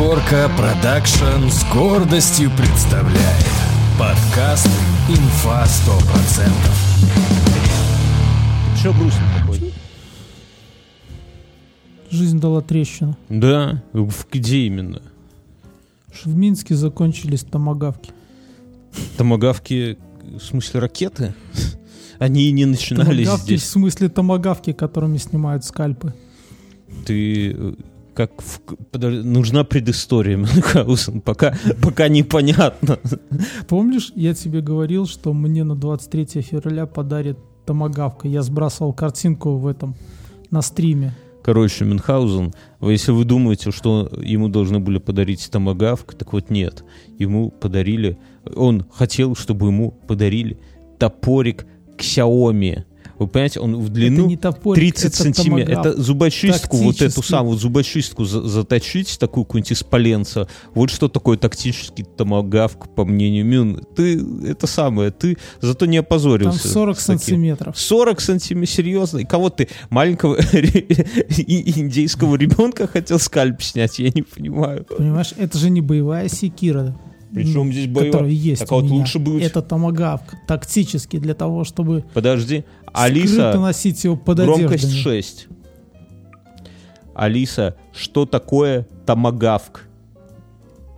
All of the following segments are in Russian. Горка Продакшн с гордостью представляет подкаст «Инфа 100%». Что грустно такой? Жизнь дала трещину. Да? Где именно? В Минске закончились томагавки. Томагавки в смысле ракеты? Они не начинались томагавки, здесь. В смысле томагавки, которыми снимают скальпы. Ты... Как в... Нужна предыстория Мюнхгаузен, пока непонятно. Помнишь, я тебе говорил, что мне на 23 февраля подарит томагавка. Я сбрасывал картинку в этом на стриме. Короче, Мюнхгаузен, если вы думаете, что ему должны были подарить томагавку, так вот нет. Ему подарили... Он хотел, чтобы ему подарили топорик Xiaomi. Вы понимаете, он в длину топорик, 30 сантиметров. Это зубочистку, вот эту самую зубочистку заточить, такую какую-нибудь из поленца. Вот что такое тактический томагавк, по мнению Мюн. Ты это самое, ты зато не опозорился. Там 40 сантиметров. 40 сантиметров, серьезно? И кого ты, маленького индейского ребенка хотел скальп снять? Я не понимаю. Понимаешь, это же не боевая секира. Причем здесь боевая, есть так у вот меня. Лучше будет. Это томагавк, тактически, для того, чтобы... Подожди, Алиса, носить его под громкость одеждами. 6. Алиса, что такое томагавк?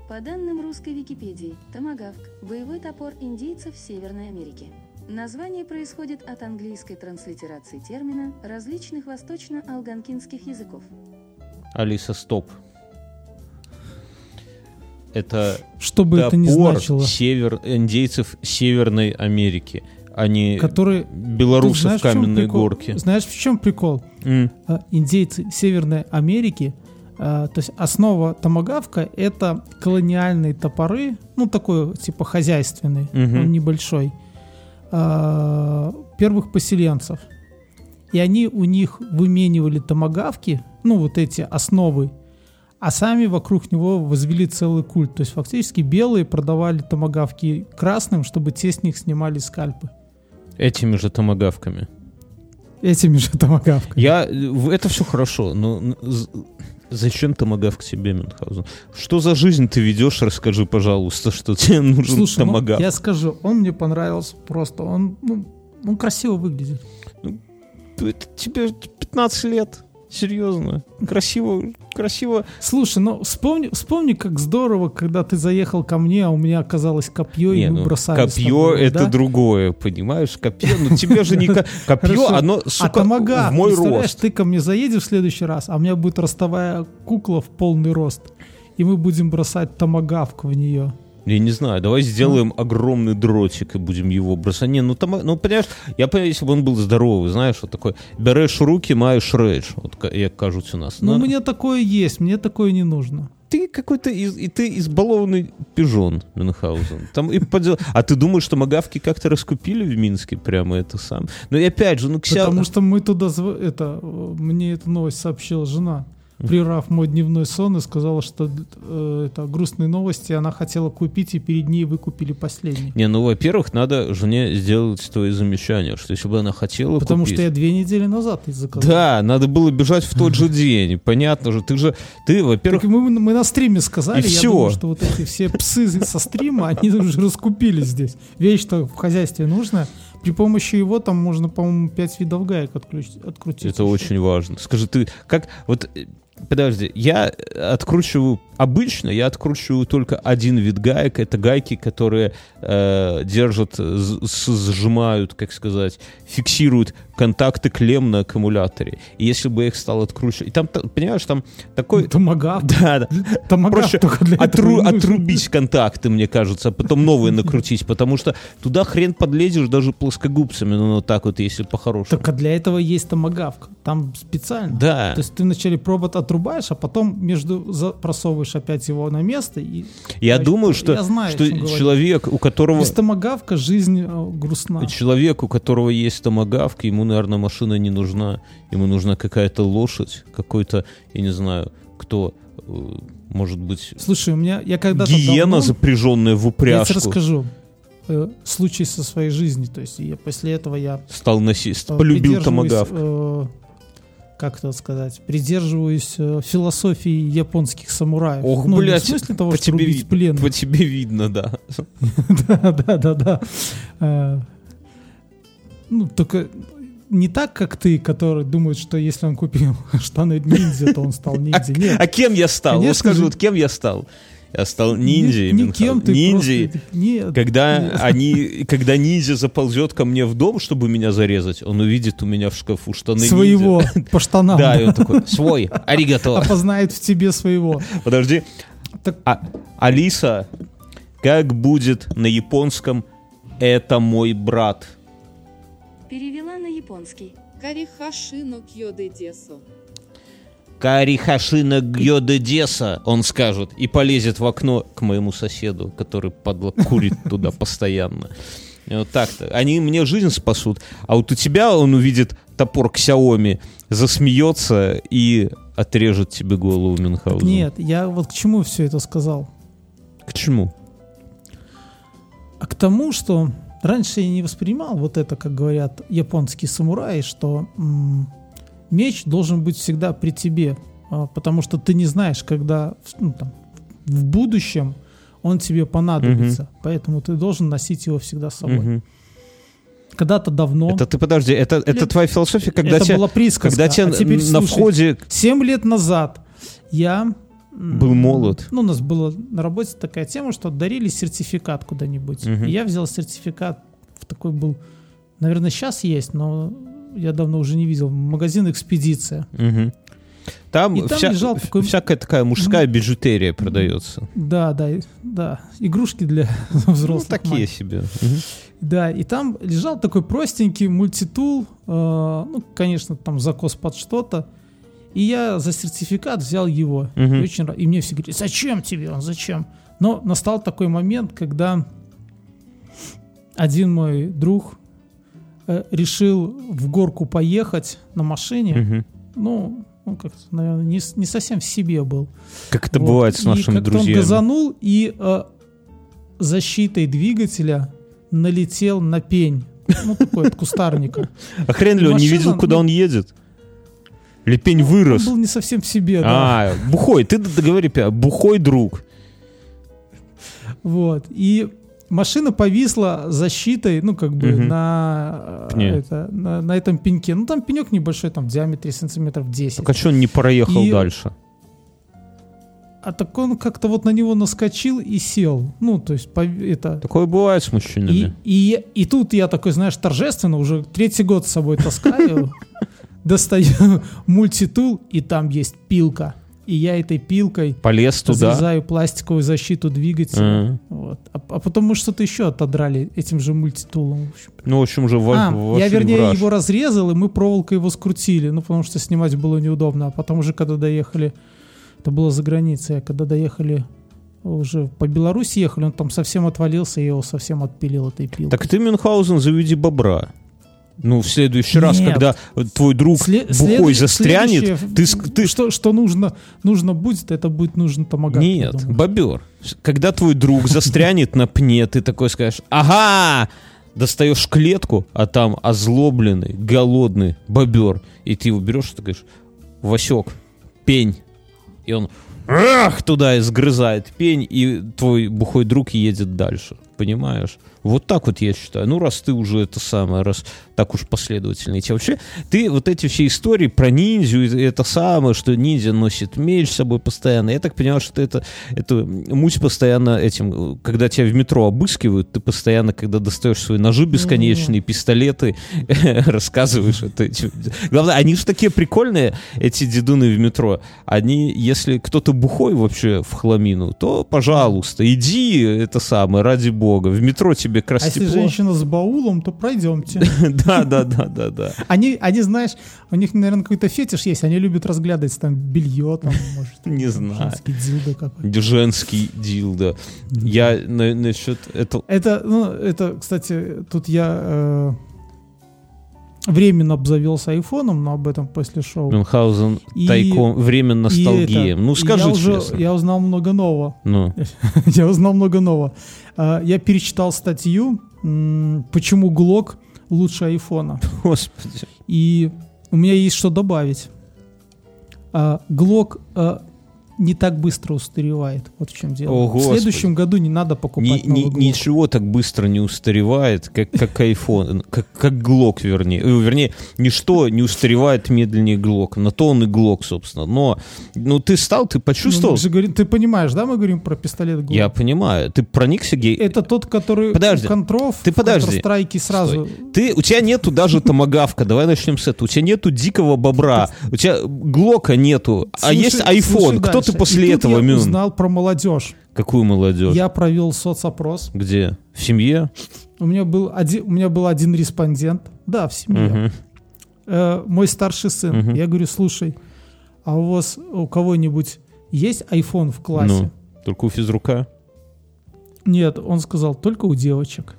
По данным русской Википедии, томагавк – боевой топор индейцев Северной Америки. Название происходит от английской транслитерации термина различных восточно-алганкинских языков. Алиса, стоп. Это чтобы топор это не значило. Индейцев Северной Америки, а не которые, белорусов знаешь, каменной горки. Знаешь, в чем прикол? Индейцы Северной Америки, то есть основа томагавка — это колониальные топоры, ну такой типа хозяйственный, он небольшой, первых поселенцев. И они у них выменивали томагавки, ну вот эти основы, а сами вокруг него возвели целый культ. То есть фактически белые продавали томагавки красным, чтобы те с них снимали скальпы. Этими же томагавками. Это все хорошо, но зачем томагавк тебе, Мюнхгаузен? Что за жизнь ты ведешь? Расскажи, пожалуйста, что тебе нужен томагавк. Ну, я скажу, он мне понравился просто. Он красиво выглядит. Это тебе 15 лет. Серьезно, красиво. Слушай, ну вспомни, как здорово, когда ты заехал ко мне, а у меня оказалось копье, и мы бросались. Копье — это другое, понимаешь? Копье, ну тебе же не... Копье, оно, сука, в мой рост. Ты ко мне заедешь в следующий раз, а у меня будет ростовая кукла в полный рост, и мы будем бросать томагавку в нее. Я не знаю, давай сделаем огромный дротик и будем его бросать. Не, понимаешь, я понимаю, если бы он был здоровый, знаешь, вот такой, берешь руки, маешь рейдж, вот как кажется у нас. Ну, мне такое есть, мне такое не нужно. Ты какой-то, ты избалованный пижон, Мюнхгаузен. А ты думаешь, что томагавки как-то раскупили в Минске прямо это сам? Ну и опять же, Потому что мы туда, мне эту новость сообщила жена. Прервав мой дневной сон и сказала, что это грустные новости, она хотела купить, и перед ней выкупили последний. Не, во-первых, надо жене сделать твои замечания, что если бы она хотела Потому купить... что я 2 недели назад их заказал. Да, надо было бежать в тот же день. Понятно же, ты, во-первых... Так мы на стриме сказали, я думаю, что вот эти все псы со стрима, они уже раскупились здесь. Вещь-то в хозяйстве нужна. При помощи его там можно, по-моему, 5 видов гаек открутить. Это очень важно. Скажи, ты как... Вот, подожди, я откручиваю только один вид гаек. Это гайки, которые сжимают, как сказать, фиксируют контакты клемм на аккумуляторе. И если бы я их стал откручивать... И там, понимаешь, там такой... Томагавк. Да. Проще отрубить контакты, мне кажется, а потом новые накрутить, потому что туда хрен подлезешь даже плоскогубцами, так вот, если по-хорошему. Только для этого есть томагавк. Там специально. Да. То есть ты вначале провод отрубаешь, а потом просовываешь опять его на место. Я думаю, что человек, у которого... Без томагавка жизнь грустна. Человек, у которого есть томагавка, ему, наверное, машина не нужна. Ему нужна какая-то лошадь, какой-то, я не знаю, кто, может быть... Слушай, у меня... Я когда-то гиена, запряженная в упряжку. Я тебе расскажу случай со своей жизни. То есть после этого я... Полюбил томагавк. как это сказать, придерживаюсь философии японских самураев. Ох, ну, блядь, не в смысле того, что убить пленных. По тебе видно, да. Да. Ну, только не так, как ты, который думает, что если он купил штаны ниндзя, то он стал ниндзя. Нет. А кем я стал? Вот скажу, кем я стал? Я стал ниндзей, когда ниндзя заползет ко мне в дом, чтобы меня зарезать, он увидит у меня в шкафу штаны своего ниндзя. По штанам. Да, и он такой, свой, аригато. Опознает в тебе своего. Подожди. Так... Алиса, как будет на японском «это мой брат»? Перевела на японский. Карихашино кьёдэ десо. Карихашина Гьодедеса, он скажет, и полезет в окно к моему соседу, который, падла, курит туда постоянно. Вот так-то. Они мне жизнь спасут. А вот у тебя он увидит топор Xiaomi, засмеется и отрежет тебе голову Мюнхгаузен. Нет, я вот к чему все это сказал? К чему? А к тому, что раньше я не воспринимал вот это, как говорят японские самураи, что... меч должен быть всегда при тебе, потому что ты не знаешь, когда в будущем он тебе понадобится. Угу. Поэтому ты должен носить его всегда с собой. Угу. Когда-то давно... Это ты подожди, это твоя философия, когда это была присказка, когда тебя на входе... 7 лет назад я... Был молод. Ну, у нас была на работе такая тема, что дарили сертификат куда-нибудь. Угу. И я взял сертификат, такой был... Наверное, сейчас есть, но... Я давно уже не видел. Магазин «Экспедиция». Угу. Там лежал такой... всякая такая мужская бижутерия продается. Да. Игрушки для взрослых. Ну, такие себе. Угу. Да, и там лежал такой простенький мультитул. Ну, конечно, там закос под что-то. И я за сертификат взял его. Угу. И мне все говорили, зачем тебе он, зачем? Но настал такой момент, когда один мой друг... решил в горку поехать на машине. Угу. Ну, он как-то, наверное, не совсем в себе был. Как это бывает с нашими друзьями. Он газанул и защитой двигателя налетел на пень. Ну, такой от кустарника. А хрен ли он не видел, куда он едет? Или пень вырос? Он был не совсем в себе. А, бухой. Ты договори, бухой друг. Вот. И... Машина повисла защитой, на этом пеньке. Ну, там пенек небольшой, там, в диаметре сантиметров 10. Так а что он не проехал дальше? А так он как-то вот на него наскочил и сел. Ну, то есть, это... Такое бывает с мужчинами. И тут я такой, знаешь, торжественно уже третий год с собой таскаю, достаю мультитул, и там есть пилка. И я этой пилкой разрезаю пластиковую защиту двигателя. Вот. А потому что что-то еще отодрали этим же мультитулом. В общем, уже я его разрезал, и мы проволокой его скрутили. Ну, потому что снимать было неудобно. А потом уже, когда доехали, это было за границей, а когда доехали уже по Беларуси ехали, он там совсем отвалился, и я его совсем отпилил этой пилкой. Так ты, Мюнхгаузен, заведи бобра. Ну, в следующий раз, когда твой друг бухой застрянет, ты... Что нужно будет, это будет нужен томагавк. Нет, бобер. Когда твой друг застрянет на пне, ты такой скажешь, ага, достаешь клетку, а там озлобленный, голодный бобер. И ты его берешь, ты говоришь, Васек, пень. И он туда и сгрызает пень, и твой бухой друг едет дальше. Понимаешь? Вот так вот я считаю. Ну, раз ты уже это самое, раз так уж последовательно идти. Вообще, ты вот эти все истории про ниндзю, это самое, что ниндзя носит меч с собой постоянно. Я так понимаю, что ты это муть постоянно этим, когда тебя в метро обыскивают, ты постоянно, когда достаешь свои ножи бесконечные, пистолеты, рассказываешь это. Главное, они же такие прикольные, эти дедуны в метро. Они, если кто-то бухой вообще в хламину, то, пожалуйста, иди, это самое, ради бога. В метро тебе красиво. А если женщина с баулом, то пройдемте. Да. Они, знаешь, у них, наверное, какой-то фетиш есть. Они любят разглядывать там белье, там, может, не знаю. Женский дилдо какой-то. Женский дилдо. Я насчет этого. Это, кстати, тут я временно обзавелся айфоном, но об этом после шоу. Мюнхгаузен тайком временно стал геем. Ну, скажи честно. Я узнал много нового. Я перечитал статью, почему Glock лучше айфона. Господи. И у меня есть что добавить. Glock не так быстро устаревает. Вот в чем дело. О, в следующем году не надо покупать новый Glock. Ничего так быстро не устаревает, как iPhone, как Glock, вернее, ничто не устаревает медленнее Glock. На то он и Glock, собственно. Но ты стал, ты почувствовал. Ты понимаешь, да, мы говорим про пистолет Glock? Я понимаю. Ты проникся, Гей? Это тот, который у контров, в Counter-Strike сразу... У тебя нету даже томагавка. Давай начнем с этого. У тебя нету дикого бобра. У тебя Глока нету. А есть iPhone. Кто ты после этого, Мюн? Я узнал про молодежь. Какую молодежь? Я провел соцопрос. Где? В семье? У меня был один респондент. Да, в семье. Угу. Мой старший сын. Угу. Я говорю, слушай, а у вас у кого-нибудь есть iPhone в классе? Ну, только у физрука? Нет, он сказал, только у девочек.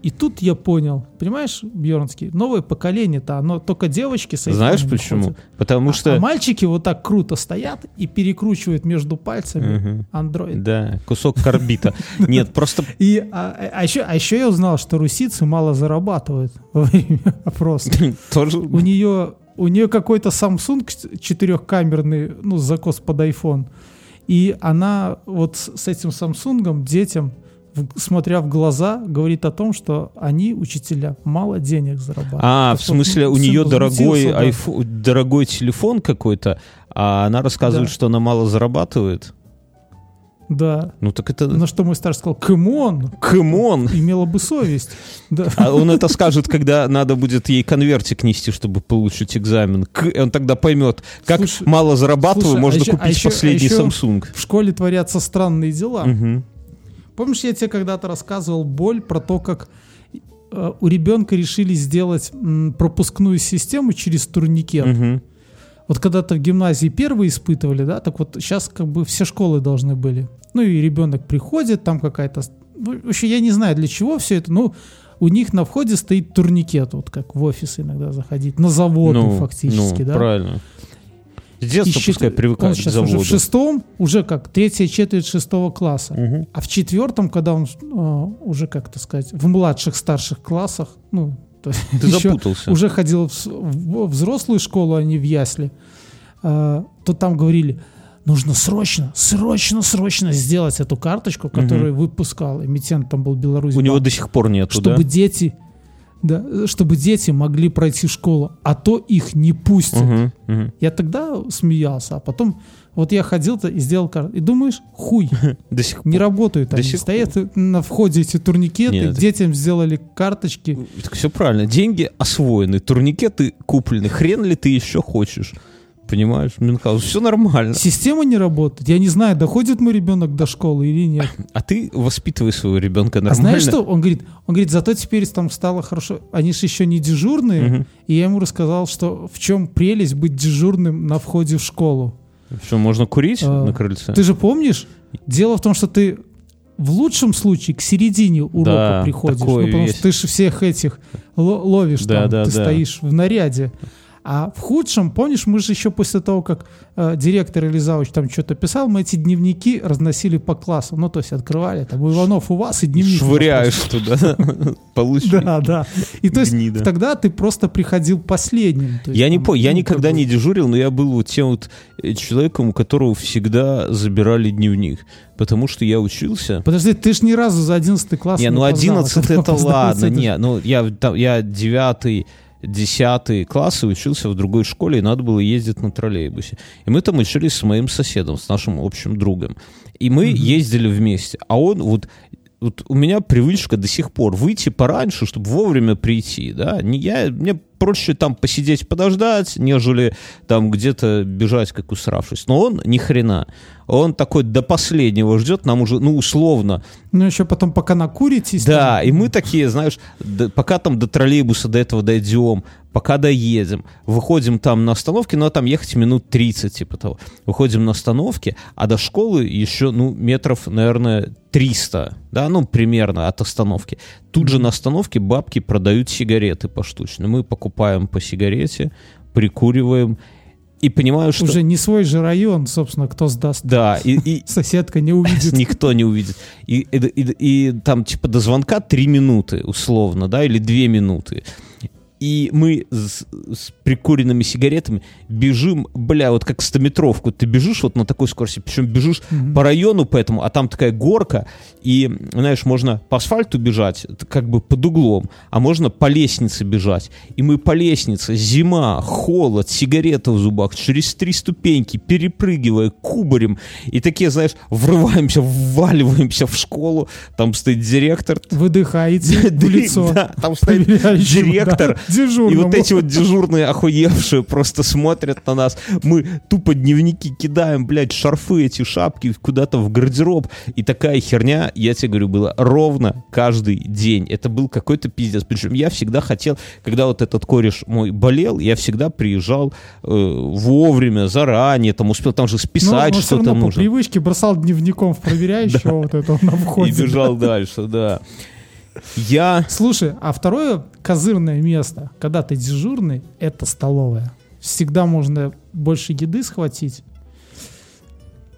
И тут я понял, понимаешь, Бьернский, новое поколение-то, оно только девочки с iPhone. Знаешь почему? Ходят. Потому что... А мальчики вот так круто стоят и перекручивают между пальцами Android. Да, кусок корбита. Нет, просто... А еще я узнал, что русицы мало зарабатывают во время опроса. Тоже? У нее какой-то Samsung четырехкамерный, закос под iPhone. И она вот с этим Samsung детям, смотря в глаза, говорит о том, что они, учителя, мало денег зарабатывают. А, в смысле, у нее дорогой телефон какой-то, а она рассказывает, что она мало зарабатывает? Да. Ну так это... На что мой старший сказал, Кэмон! Имела бы совесть. Да. А он это скажет, когда надо будет ей конвертик нести, чтобы получить экзамен. Он тогда поймет, как мало зарабатываю, можно купить последний Samsung. В школе творятся странные дела. Угу. Помнишь, я тебе когда-то рассказывал боль про то, как у ребенка решили сделать пропускную систему через турникет? Угу. Вот когда-то в гимназии первые испытывали, да, так вот сейчас как бы все школы должны были. Ну и ребенок приходит, там какая-то... Вообще я не знаю, для чего все это, но у них на входе стоит турникет, вот как в офис иногда заходить, на заводы фактически. Ну, да? Правильно. С детства пускай привыкает к заводу. Уже в шестом, уже как третья четверть шестого класса. Угу. А в четвертом, когда он уже, как это сказать, в младших, старших классах, ты запутался. Уже ходил в взрослую школу, а не в ясли, то там говорили, нужно срочно сделать эту карточку, которую выпускал. Эмитент там был Беларусь. У него до сих пор нету, чтобы дети... Да, чтобы дети могли пройти школу, а то их не пустят. Я тогда смеялся, а потом вот я ходил-то и сделал карту. И думаешь, хуй, не работают они. Стоят на входе эти турникеты, детям сделали карточки. Так все правильно, деньги освоены, турникеты куплены, хрен ли ты еще хочешь? Понимаешь, Мюнхгаузен, все нормально. Система не работает. Я не знаю, доходит мой ребенок до школы или нет. А ты воспитывай своего ребенка нормально. А знаешь что? Он говорит, зато теперь там стало хорошо. Они же еще не дежурные. Угу. И я ему рассказал, что в чем прелесть быть дежурным на входе в школу. Что, можно курить на крыльце? Ты же помнишь? Дело в том, что ты в лучшем случае к середине урока приходишь. Потому что ты же всех этих ловишь. Ты стоишь в наряде. А в худшем, помнишь, мы же еще после того, как директор или завуч там что-то писал, мы эти дневники разносили по классам. Ну, то есть открывали, там, Иванов у вас и дневник. Швыряешь туда, получишь. Да. И то есть тогда ты просто приходил последним. Я не понял, я никогда не дежурил, но я был вот тем вот человеком, у которого всегда забирали дневник. Потому что я учился... Подожди, ты ж ни разу за 11 класс не опоздал. 11 это ладно, я 9... 10 класс и учился в другой школе, и надо было ездить на троллейбусе. И мы там учились с моим соседом, с нашим общим другом. И мы ездили вместе. А он вот у меня привычка до сих пор выйти пораньше, чтобы вовремя прийти. Да? Мне проще там посидеть, подождать, нежели там где-то бежать, как усравшись. Но он ни хрена. Он такой до последнего ждет, нам уже, условно. Еще потом пока накуритесь. Да, и мы такие, знаешь, пока там до троллейбуса до этого дойдем, пока доедем, выходим там на остановке, там ехать минут 30, типа того. Выходим на остановке, а до школы еще, метров, наверное, 300, да, примерно от остановки. Тут же на остановке бабки продают сигареты поштучно. Мы покупаем по сигарете, прикуриваем и понимаю, что... Уже не свой же район, собственно, кто сдаст. Да. И соседка не увидит. Никто не увидит. И там типа до звонка 3 минуты, условно, да, или 2 минуты. и мы с прикуренными сигаретами бежим, вот как стометровку. Ты бежишь вот на такой скорости, причем бежишь по району поэтому, а там такая горка, и, знаешь, можно по асфальту бежать, как бы под углом, а можно по лестнице бежать. И мы по лестнице, зима, холод, сигарета в зубах, через 3 ступеньки, перепрыгивая, кубарем, и такие, знаешь, врываемся, вваливаемся в школу, там стоит директор. Выдыхаете в лицо. Да, там стоит директор. Дежурному. И вот эти вот дежурные охуевшие просто смотрят на нас. Мы тупо дневники кидаем, блядь, шарфы эти, шапки куда-то в гардероб. И такая херня, я тебе говорю, была ровно каждый день. Это был какой-то пиздец. Причем я всегда хотел, когда вот этот кореш мой болел, я всегда приезжал вовремя, заранее, там успел там же списать, что там нужно. Но по привычке бросал дневником в проверяющего вот этого на входе. И бежал дальше, да. Слушай, а второе козырное место, когда ты дежурный, это столовая. Всегда можно больше еды схватить.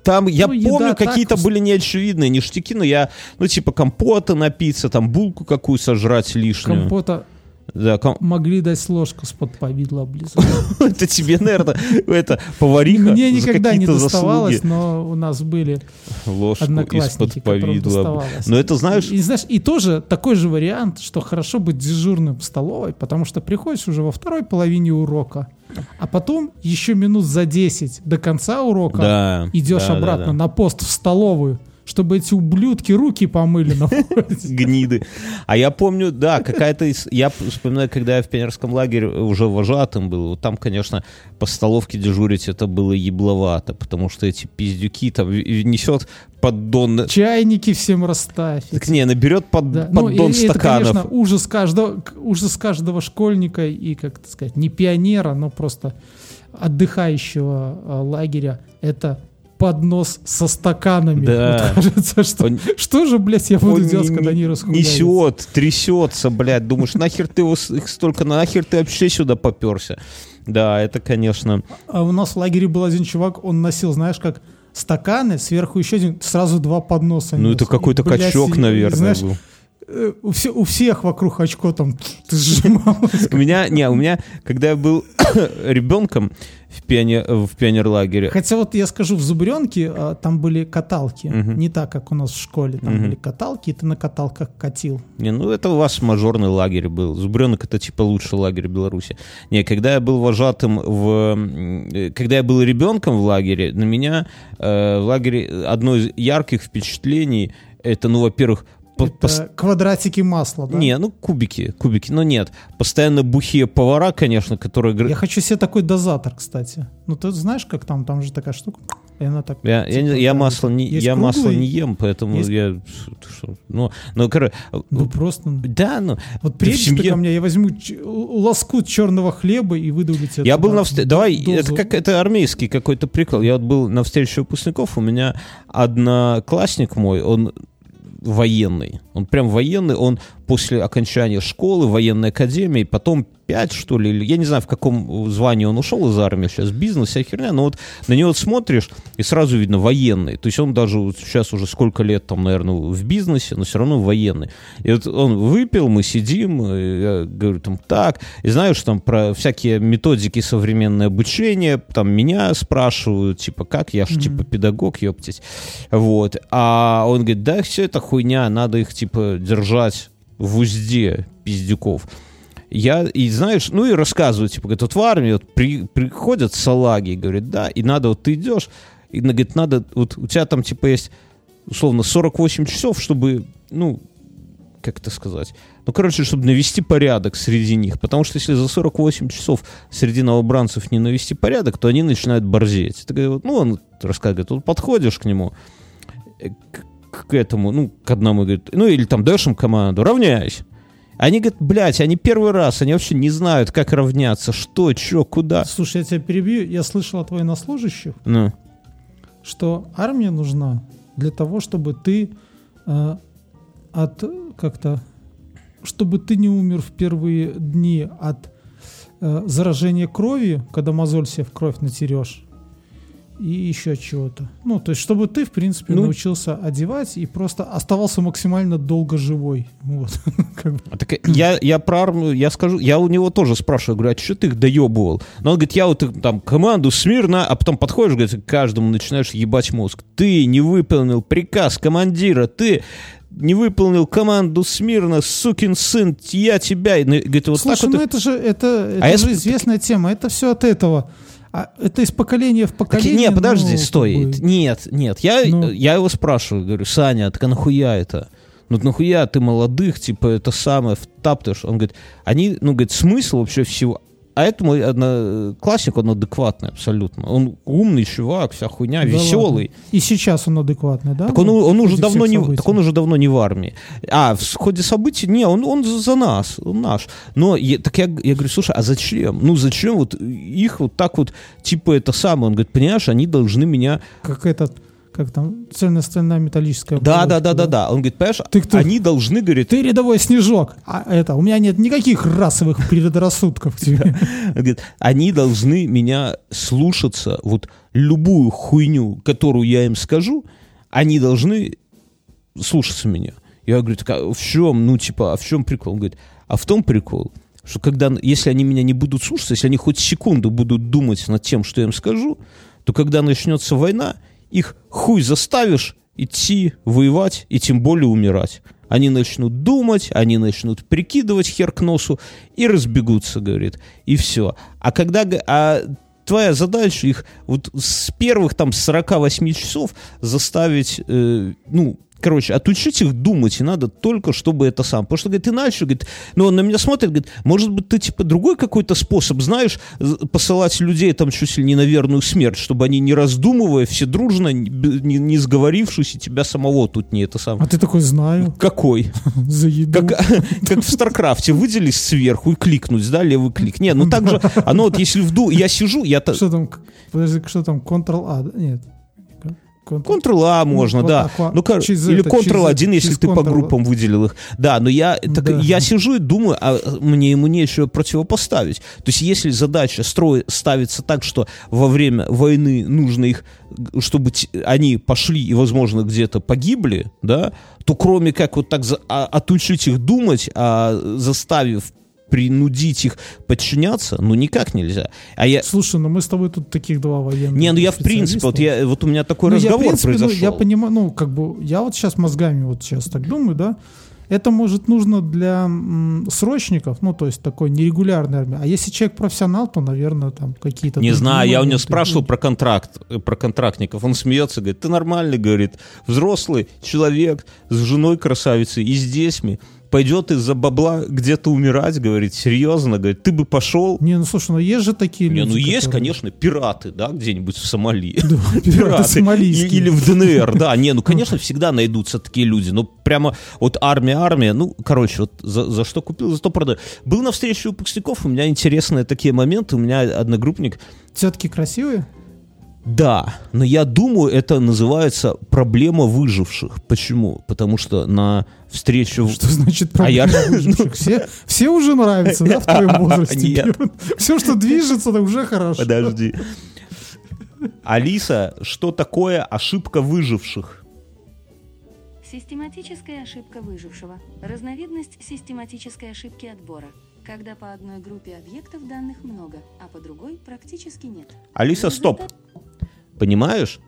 Там, я помню, какие-то были неочевидные ништяки, но я, типа компота напиться, там булку какую сожрать лишнюю. Компота... Да, могли дать ложку с-под повидла облизать. Это тебе, наверное, это повариха. Мне никогда не доставалось, но у нас были одноклассники, которым доставалось. Но это, знаешь, и тоже такой же вариант, что хорошо быть дежурным в столовой, потому что приходишь уже во второй половине урока, а потом еще минут за 10 до конца урока идешь обратно на пост в столовую, чтобы эти ублюдки руки помыли на входе. Гниды. А я помню, да, какая-то... Я вспоминаю, когда я в пионерском лагере уже вожатым был, там, конечно, по столовке дежурить это было ебловато, потому что эти пиздюки там несет поддон... Чайники всем расставить. Так не, наберет поддон стаканов. Это, конечно, ужас каждого школьника и, как это сказать, не пионера, но просто отдыхающего лагеря. Это... поднос со стаканами. Да. Вот кажется, что что же, блядь, я буду делать, когда они расхудаются. Несет, трясется, блядь. Думаешь, нахер ты их столько, нахер ты вообще сюда поперся? Да, это, конечно... А у нас в лагере был один чувак, он носил, знаешь, как стаканы, сверху еще один, сразу 2 подноса. Ну, это какой-то качок, наверное, знаешь, был. У всех вокруг очко там ты сжималось. У меня, когда я был ребенком в пионерлагере. Хотя вот я скажу, в Зубренке там были каталки. Не так, как у нас в школе. Там были каталки, и ты на каталках катил. Не, ну это у вас мажорный лагерь был. Зубренок — это типа лучший лагерь Беларуси. Не, когда я был вожатым когда я был ребенком в лагере, на меня в лагере одно из ярких впечатлений — это, во-первых, квадратики масла, да? Не, кубики, но нет. Постоянно бухие повара, конечно, которые... Я хочу себе такой дозатор, кстати. Ну, ты знаешь, как там же такая штука, и она так... Я масло не ем, поэтому есть... я... Ну, короче... Ну, просто... Да, ну... Вот приедешь ты ко мне, я возьму лоскут черного хлеба и выдавлю тебе... Я был на встрече... Давай, это армейский какой-то прикол. Я вот был на встрече выпускников, у меня одноклассник мой, он... военный. Он прям военный, он после окончания школы, военной академии, потом 5, что ли, или я не знаю, в каком звании он ушел из армии, сейчас бизнес, вся херня, но вот на него смотришь, и сразу видно военный. То есть он даже сейчас уже сколько лет там, наверное, в бизнесе, но все равно военный. И вот он выпил, мы сидим, я говорю, там, так, и знаешь, там про всякие методики современного обучения, там меня спрашивают, типа, как, я же, типа, педагог, ёптись. Вот. А он говорит, да, все это хуйня, надо их, типа, держать в узде, пиздюков. И рассказывают, типа, говорят, вот в армии приходят салаги, и говорят, да, и надо, вот ты идешь, и, говорит, надо, вот у тебя там, типа, есть, условно, 48 часов, чтобы, как это сказать, чтобы навести порядок среди них, потому что если за 48 часов среди новобранцев не навести порядок, то они начинают борзеть. Так, он рассказывает, вот подходишь к нему, к этому, к одному, говорит, или там дашь им команду, равняйся. Они говорят, блядь, они первый раз, они вообще не знают, как равняться, что, чё, куда. Слушай, я тебя перебью, я слышал от военнослужащих, что армия нужна для того, чтобы ты чтобы ты не умер в первые дни от заражения крови, когда мозоль себе в кровь натерешь. и еще чего-то. Ну, то есть, чтобы ты, в принципе, научился одевать и просто оставался максимально долго живой. Вот. А так я про армию, я скажу, я у него тоже спрашиваю, говорю, а что ты их доебывал? Но он говорит, я вот там команду смирно, а потом подходишь, говорит, каждому начинаешь ебать мозг. Ты не выполнил приказ командира, ты не выполнил команду смирно, сукин сын, я тебя. Говорит, вот слушай, так ну вот это же это известная тема, это все от этого. А это из поколения в поколение. Нет, подожди, ну, стой. Такой... Нет. Я его спрашиваю, говорю, Саня, так а нахуя это? Ну нахуя ты молодых, типа, это самое втаптываешь? Он говорит, они, ну, говорит, смысл вообще всего. А это мой одноклассник, он адекватный абсолютно. Он умный чувак, вся хуйня, да веселый. Ладно. И сейчас он адекватный, да? Так он уже давно не, так он уже давно не в армии. А в ходе событий, не, он за нас, он наш. Но я говорю, слушай, а зачем? Ну зачем вот их вот так вот, типа это самое? Он говорит, понимаешь, они должны меня... Как там, цельно-стальная металлическая... Да. Он говорит, понимаешь, ты, они должны, говорит... Ты рядовой снежок. А это, у меня нет никаких расовых предрассудков к тебе. Он говорит, они должны меня слушаться, вот любую хуйню, которую я им скажу, они должны слушаться меня. Я говорю, так, а в чем, ну, типа, а в чем прикол? Он говорит, а в том прикол, что когда, если они меня не будут слушаться, если они хоть секунду будут думать над тем, что я им скажу, то когда начнется война, их хуй заставишь идти воевать и тем более умирать. Они начнут думать, они начнут прикидывать хер к носу и разбегутся, говорит, и все. А когда... твоя задача их вот с первых там 48 часов заставить... отучить их думать, и надо только, чтобы это сам. Потому что, говорит, иначе, говорит, ну, он на меня смотрит, говорит, может быть, ты, типа, другой какой-то способ, знаешь, посылать людей там чуть ли не на верную смерть, чтобы они, не раздумывая, все дружно, не сговорившись, и тебя самого тут не это самое. А ты такой, знаю. Какой? За еду. Как в StarCraft, выделись сверху и кликнуть, да, левый клик. Не, ну так же, оно вот, если я сижу, я... Что там, подожди, что там, Ctrl-A, нет. Ctrl-A можно, да. Ну, или Ctrl-1, если ты по группам выделил их. Да, но я сижу и думаю, а мне ему нечего противопоставить. То есть, если задача ставится так, что во время войны нужно их, чтобы они пошли и, возможно, где-то погибли, да, то кроме как вот так отучить их думать, заставив принудить их подчиняться, ну никак нельзя. Слушай, ну мы с тобой тут таких два военных. Не, ну я в принципе, вот у меня такой разговор произошел. Ну, я понимаю, я вот сейчас мозгами сейчас так думаю, да, это может нужно для срочников, ну то есть такой нерегулярной армии. А если человек профессионал, то, наверное, там какие-то... Не знаю, я у него спрашивал про контрактников, он смеется, говорит, ты нормальный, говорит, взрослый человек с женой красавицей и с детьми, пойдет из-за бабла где-то умирать, говорит, серьезно, говорит, ты бы пошел. Не, ну слушай, ну есть же такие люди. Не, ну есть, конечно, пираты, да, где-нибудь в Сомали. Да, пираты сомалийские. Или в ДНР, да. Не, ну, конечно, всегда найдутся такие люди. Ну, прямо вот армия, ну, короче, вот за что купил, за то продаю. Был на встрече выпускников, у меня интересные такие моменты, у меня одногруппник. Тетки красивые? Да, но я думаю, это называется проблема выживших. Почему? Потому что на встречу... Что значит проблема выживших? Все уже нравятся, да, в твоем возрасте? Все, что движется, это уже хорошо. Подожди. Алиса, что такое ошибка выживших? Систематическая ошибка выжившего. Разновидность систематической ошибки отбора. Когда по одной группе объектов данных много, а по другой практически нет. Алиса, стоп! Понимаешь,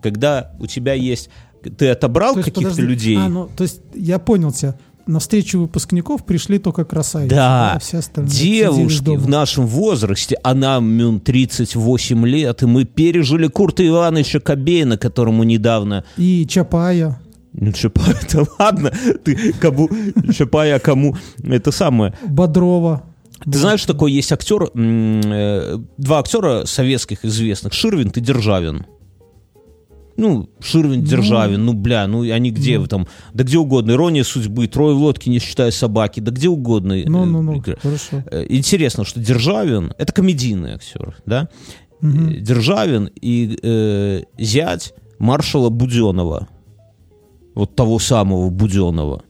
когда у тебя есть... Ты отобрал каких-то людей... то есть я понял тебя. На встречу выпускников пришли только красавицы. Да, девушки в нашем возрасте, а нам, Мюн, 38 лет, и мы пережили Курта Ивановича Кобейна, которому недавно... И Чапая. Ну, Чапая-то ладно. Ты кому... Чапая кому? Это самое. Бодрова. Ты знаешь, такой есть актер, два актера советских известных, Ширвинд и Державин. Ну, Ширвинд, Державин, они где вы там? Да где угодно. Ирония судьбы, трое в лодке, не считая собаки, да где угодно. Хорошо. Интересно, что Державин, это комедийный актер, да? Mm-hmm. Державин и зять маршала Буденова, вот того самого Буденова.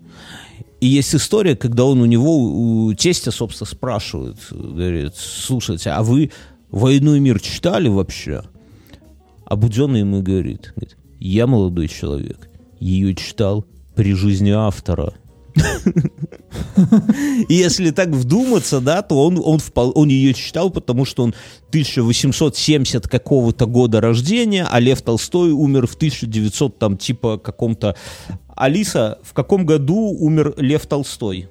И есть история, когда у тестя, собственно, спрашивают, говорит, слушайте, а вы «Войну и мир» читали вообще? Обудженный ему говорит, я молодой человек, ее читал при жизни автора. Если так вдуматься, да, то он ее читал, потому что он 1870 какого-то года рождения, а Лев Толстой умер в 1900 там типа каком-то... Алиса, в каком году умер Лев Толстой?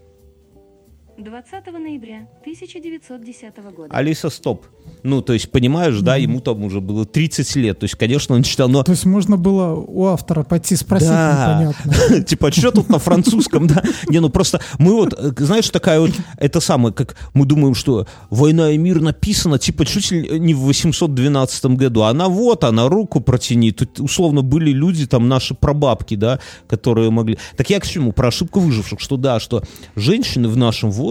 20 ноября 1910 года. Алиса, стоп. Ну, то есть, понимаешь, да, ему там уже было 30 лет. То есть, конечно, он читал, но... То есть, можно было у автора пойти спросить, непонятно. Типа, что тут на французском, да? Не, ну просто мы вот, знаешь, такая вот, это самое, как мы думаем, что «Война и мир» написана, типа, чуть ли не в 812 году. Она вот, она руку протяни. Тут, условно, были люди, там, наши прабабки, да, которые могли... Так я к чему? Про ошибку выживших, что да, что женщины в нашем возраст,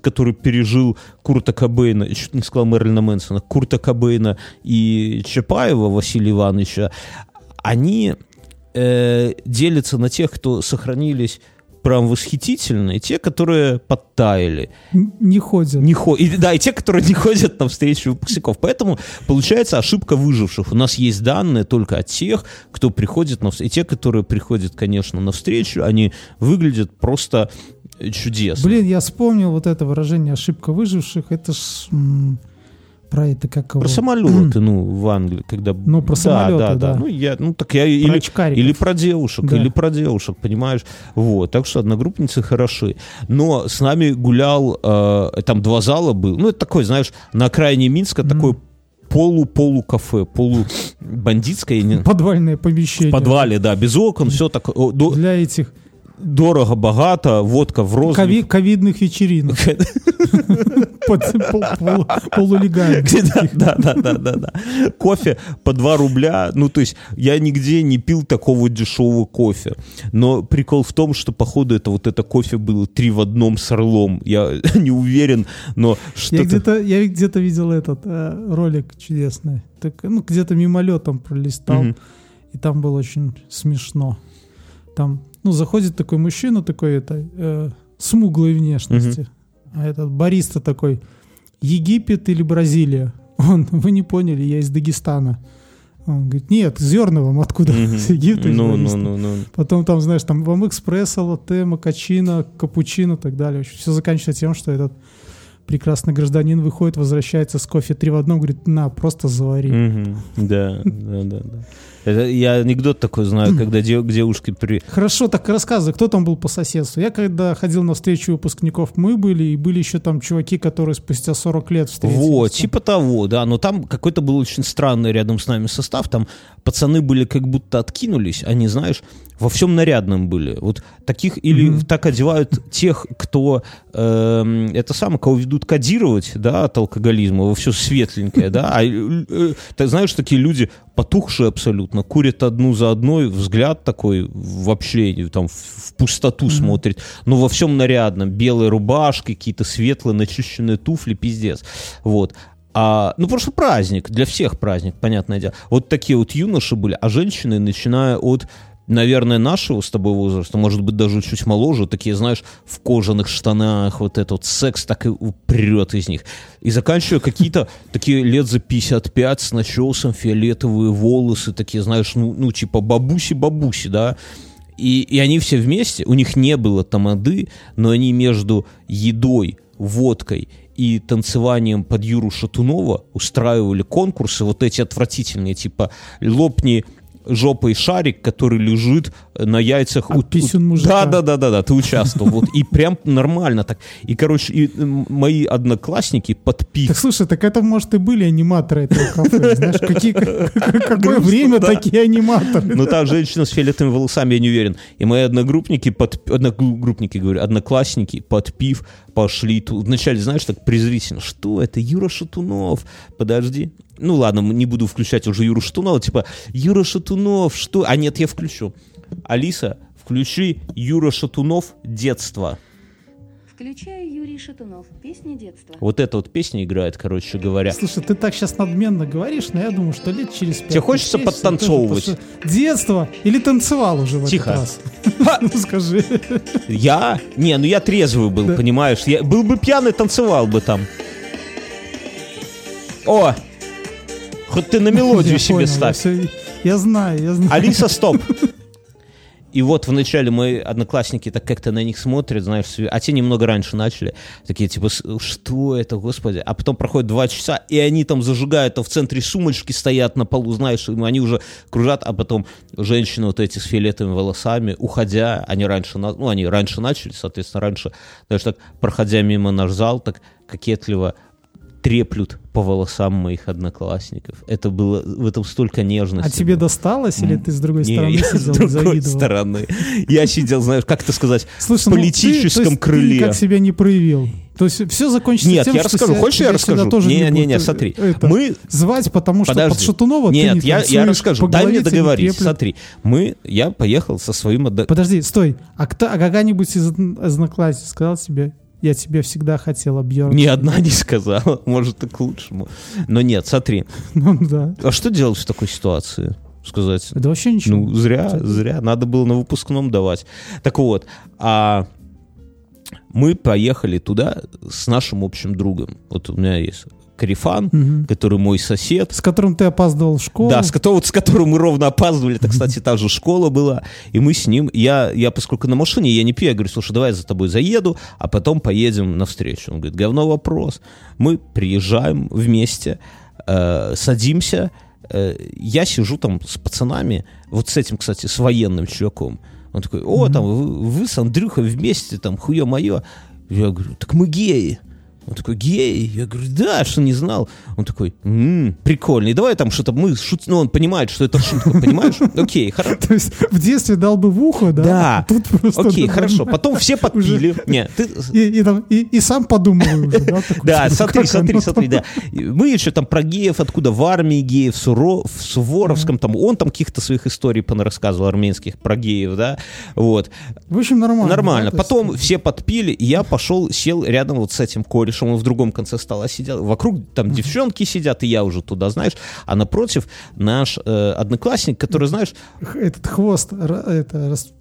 который пережил Курта Кобейна, я чуть не сказал Мэрилина Мэнсона, Курта Кобейна и Чапаева Василия Ивановича, они делятся на тех, кто сохранились прям восхитительно, и те, которые подтаяли. Не ходят. Да, и те, которые не ходят на встречу выпускников. Поэтому получается ошибка выживших. У нас есть данные только от тех, кто приходит на встречу. И те, которые приходят, конечно, на встречу, они выглядят просто... чудесно. Блин, я вспомнил вот это выражение «ошибка выживших». Это ж про это как его? Про самолеты, в Англии, когда... Ну, про самолеты, да. Или про девушек, понимаешь? Вот, так что одногруппницы хороши. Но с нами гулял, там два зала было. Ну, это такой, знаешь, на окраине Минска такой полу-полу-кафе, полу-бандитское. Подвальное помещение. В подвале, да, без окон, все так. Для этих... Дорого, богато, водка в розове. Ковидных вечеринок. Полулегальных. Да. Кофе по 2 рубля. Ну, то есть, я нигде не пил такого дешевого кофе. Но прикол в том, что, походу, это кофе было 3 в одном с орлом. Я не уверен, но что-то... Я где-то видел этот ролик чудесный. Где-то мимолетом пролистал. И там было очень смешно. Там... заходит такой мужчина, смуглой внешности. А этот бариста такой, Египет или Бразилия? Вы не поняли, я из Дагестана. Он говорит, нет, Зерновым, откуда? С Египта, из бариста. Потом там, знаешь, вам экспрессо, латте, мокачино, капучино и так далее. Все заканчивается тем, что этот прекрасный гражданин выходит, возвращается с кофе 3 в 1, говорит, на, просто завари. Да. Я анекдот такой знаю, когда девушки при... Хорошо, так рассказывай, кто там был по соседству. Я когда ходил на встречу выпускников, мы были, и были еще там чуваки, которые спустя 40 лет встретились. Вот, типа того, да, но там какой-то был очень странный рядом с нами состав, там пацаны были как будто откинулись, они, знаешь, во всем нарядном были. Вот таких или так одевают тех, кто кого ведут кодировать, да, от алкоголизма, во все светленькое, да, а ты знаешь, такие люди потухшие абсолютно, курят одну за одной, взгляд такой вообще там в пустоту смотрит, но во всем нарядном, белые рубашки, какие-то светлые начищенные туфли, пиздец, вот. Просто праздник, для всех праздник, понятное дело. Вот такие вот юноши были, а женщины, начиная от, наверное, нашего с тобой возраста, может быть, даже чуть моложе, такие, знаешь, в кожаных штанах, вот этот секс так и упрет из них. И заканчивая какие-то такие лет за 55 с начесом, фиолетовые волосы, такие, знаешь, типа бабуси-бабуси, да. И они все вместе, у них не было тамады, но они между едой, водкой и танцеванием под Юру Шатунова устраивали конкурсы, вот эти отвратительные, типа «Лопни жопой шарик, который лежит на яйцах. Писюн мужика. Да, ты участвовал. Вот. И прям нормально так. И, мои одноклассники подписывали. Так, слушай, так это, может, и были аниматоры этого кафе. Знаешь, какое время такие аниматоры. Ну, та женщина с фиолетовыми волосами, я не уверен. И мои одноклассники, подпив, пошли. Вначале, знаешь, так презрительно. Что это? Юра Шатунов. Подожди. Ну ладно, не буду включать уже Юру Шатунова. Типа, Юра Шатунов, что? А нет, я включу. Алиса, включи Юра Шатунов «Детство». Включаю Юрий Шатунов. Песня детства. Вот эта вот песня играет, короче говоря. Слушай, ты так сейчас надменно говоришь, но я думаю, что лет через 5. Тебе хочется подтанцовывать? Детство? Или танцевал уже в этот раз? Тихо. Ну скажи. Я? Не, я трезвый был, понимаешь? Я был бы пьяный, танцевал бы там. О! Хоть ты на мелодию себе ставь. Я знаю. Алиса, стоп. И вот вначале мои одноклассники так как-то на них смотрят, знаешь, а те немного раньше начали. Такие типа, что это, господи? А потом проходит 2 часа, и они там зажигают, там в центре сумочки стоят на полу, знаешь, они уже кружат, а потом женщины вот эти с фиолетовыми волосами, уходя, они раньше начали, соответственно, раньше, знаешь, так, проходя мимо наш зал, так кокетливо треплют по волосам моих одноклассников. Это было... В этом столько нежности. А тебе было. Досталось, или ты с другой стороны сидел и завидовал? С другой стороны. Я сидел, знаешь, как это сказать, в политическом крыле. Ты никак себя не проявил. То есть все закончится тем, что... Нет, я расскажу. Хочешь, я расскажу? Не, смотри. Мы... Звать, потому что под Шатунова ты не танцуешь. Нет, я расскажу. Дай мне договорить. Смотри. Я поехал со своим... Подожди, стой. А какая-нибудь из одноклассников сказал тебе... Я тебя всегда хотела, Бьерн. Ни одна не сказала, может, и к лучшему. Но нет, смотри. Ну да. А что делать в такой ситуации? Сказать? Да вообще ничего. Ну, зря. Надо было на выпускном давать. Так вот, мы поехали туда с нашим общим другом. Вот у меня есть... Карифан, угу. Который мой сосед. С которым ты опаздывал в школу. Да, с которым мы ровно опаздывали. Это, кстати, та же школа была. И мы с ним... Я поскольку на машине, я не пью. Я говорю, слушай, давай я за тобой заеду, а потом поедем навстречу. Он говорит, говно вопрос. Мы приезжаем вместе, садимся. Я сижу там с пацанами. Вот с этим, кстати, с военным чуваком. Он такой, там вы с Андрюхой вместе, там, хуе-мое. Я говорю, так мы геи. Он такой, гей? Я говорю, да, что не знал. Он такой, прикольный. Давай там что-то мы шутим. Ну, он понимает, что это шутка, понимаешь? Окей, хорошо. То есть в детстве дал бы в ухо, да? Да. Окей, хорошо. Потом все подпили. И сам подумал уже, да? Да, смотри, да. Мы еще там про геев, откуда в армии геев, в Суворовском, там, он там каких-то своих историй понарассказывал армянских про геев, да? Вот. В общем, нормально. Нормально. Потом все подпили, и я пошел, сел рядом вот с этим корешем. Он в другом конце стола сидел. Вокруг там девчонки сидят, и я уже туда, знаешь. А напротив наш одноклассник, который, знаешь... Этот хвост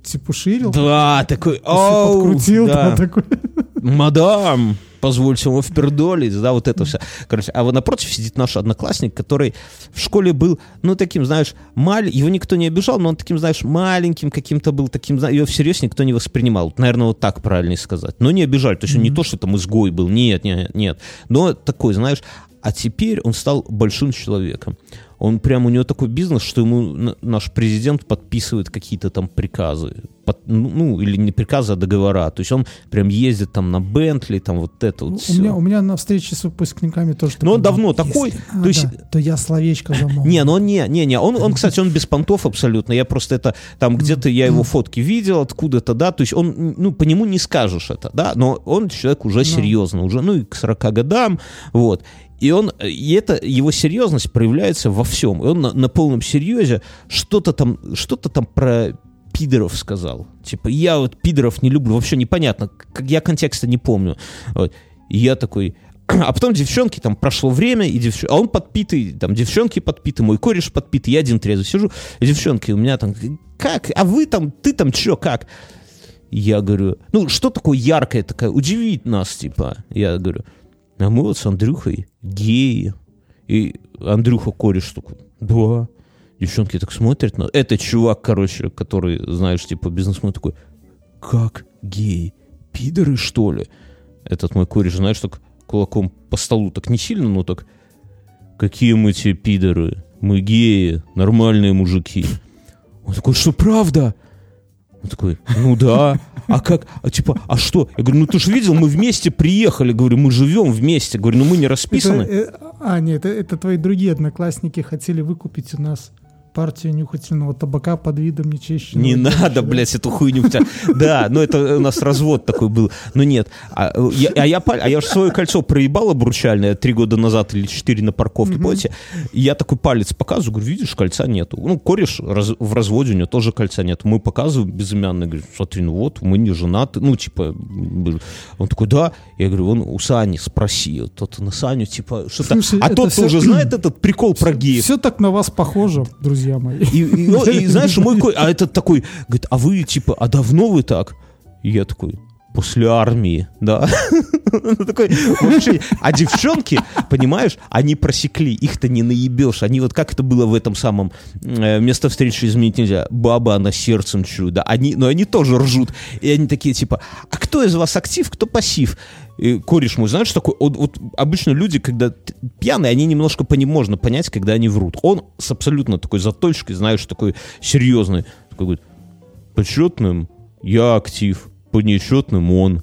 типа ширил. Да, такой... Подкрутил, да, такой... Мадам, позвольте ему впердолить, да, вот это все. Короче, а вот напротив сидит наш одноклассник, который в школе был, ну, таким, знаешь, его никто не обижал, но он таким, знаешь, маленьким каким-то был, таким, знаешь, его всерьез никто не воспринимал. Наверное, вот так правильно сказать. Но не обижали, то есть он не то, что там изгой был, нет. Но такой, знаешь, а теперь он стал большим человеком. Он прям, у него такой бизнес, что ему наш президент подписывает какие-то там приказы. Или не приказы, а договора. То есть он прям ездит там на Бентли, там вот это вот все. У меня на встрече с выпускниками тоже... Но он давно такой... То я словечко замолвил. Не, он, кстати, он без понтов абсолютно. Я просто это... Там где-то я его фотки видел, откуда-то, да. То есть он, по нему не скажешь это, да. Но он человек уже серьезно, уже, и к 40 годам, вот. И это его серьезность проявляется во всем. И он на полном серьезе что-то там про пидоров сказал. Типа, я вот пидоров не люблю. Вообще непонятно. Я контекста не помню. Вот. И я такой... А потом девчонки, там прошло время, а он подпитый, там девчонки подпиты, мой кореш подпитый, я один трезвый сижу. И девчонки у меня там... Как? А вы там? Ты там чё? Как? Я говорю... что такое яркое такое? Удивить нас, типа. Я говорю... А мы вот с Андрюхой геи. И Андрюха кореш такой, да. Девчонки так смотрят. Это чувак, короче, который, знаешь, типа бизнесмен такой, как геи? Пидоры, что ли? Этот мой кореш, знаешь, так кулаком по столу, так не сильно, но так, какие мы те пидоры? Мы геи, нормальные мужики. Он такой, что, правда? Он такой, ну да, а как, а что? Я говорю, ты же видел, мы вместе приехали, говорю, мы живем вместе, говорю, мы не расписаны. Нет, это твои другие одноклассники хотели выкупить у нас партию нюхательного табака под видом нечищенного. Не надо, блядь, эту хуйню. Да, это у нас развод такой был. Но нет. А я же свое кольцо проебал обручальное 3 года назад или 4 на парковке, помните? Я такой палец показываю, говорю, видишь, кольца нету. Кореш в разводе, у него тоже кольца нету. Мы показываем безымянный, говорю, смотри, вот, мы не женаты. Он такой, да. Я говорю, у Сани спроси. Тот на Саню, что-то. А тот уже знает этот прикол про геев. Все так на вас похоже, друзья. И знаешь, мой этот такой говорит, а вы, а давно вы так? И я такой, после армии, да. Такой, вообще, а девчонки, понимаешь, они просекли, их-то не наебешь. Они вот как это было в этом самом «Место встречи изменить нельзя». Баба, она сердцем чует, да. Но они тоже ржут. И они такие, типа, а кто из вас актив, кто пассив? И кореш мой, знаешь, такой, вот обычно люди, когда пьяные, они немножко можно понять, когда они врут. Он с абсолютно такой заточкой, знаешь, такой серьезный. Такой говорит, почетным я актив, по нечетным он.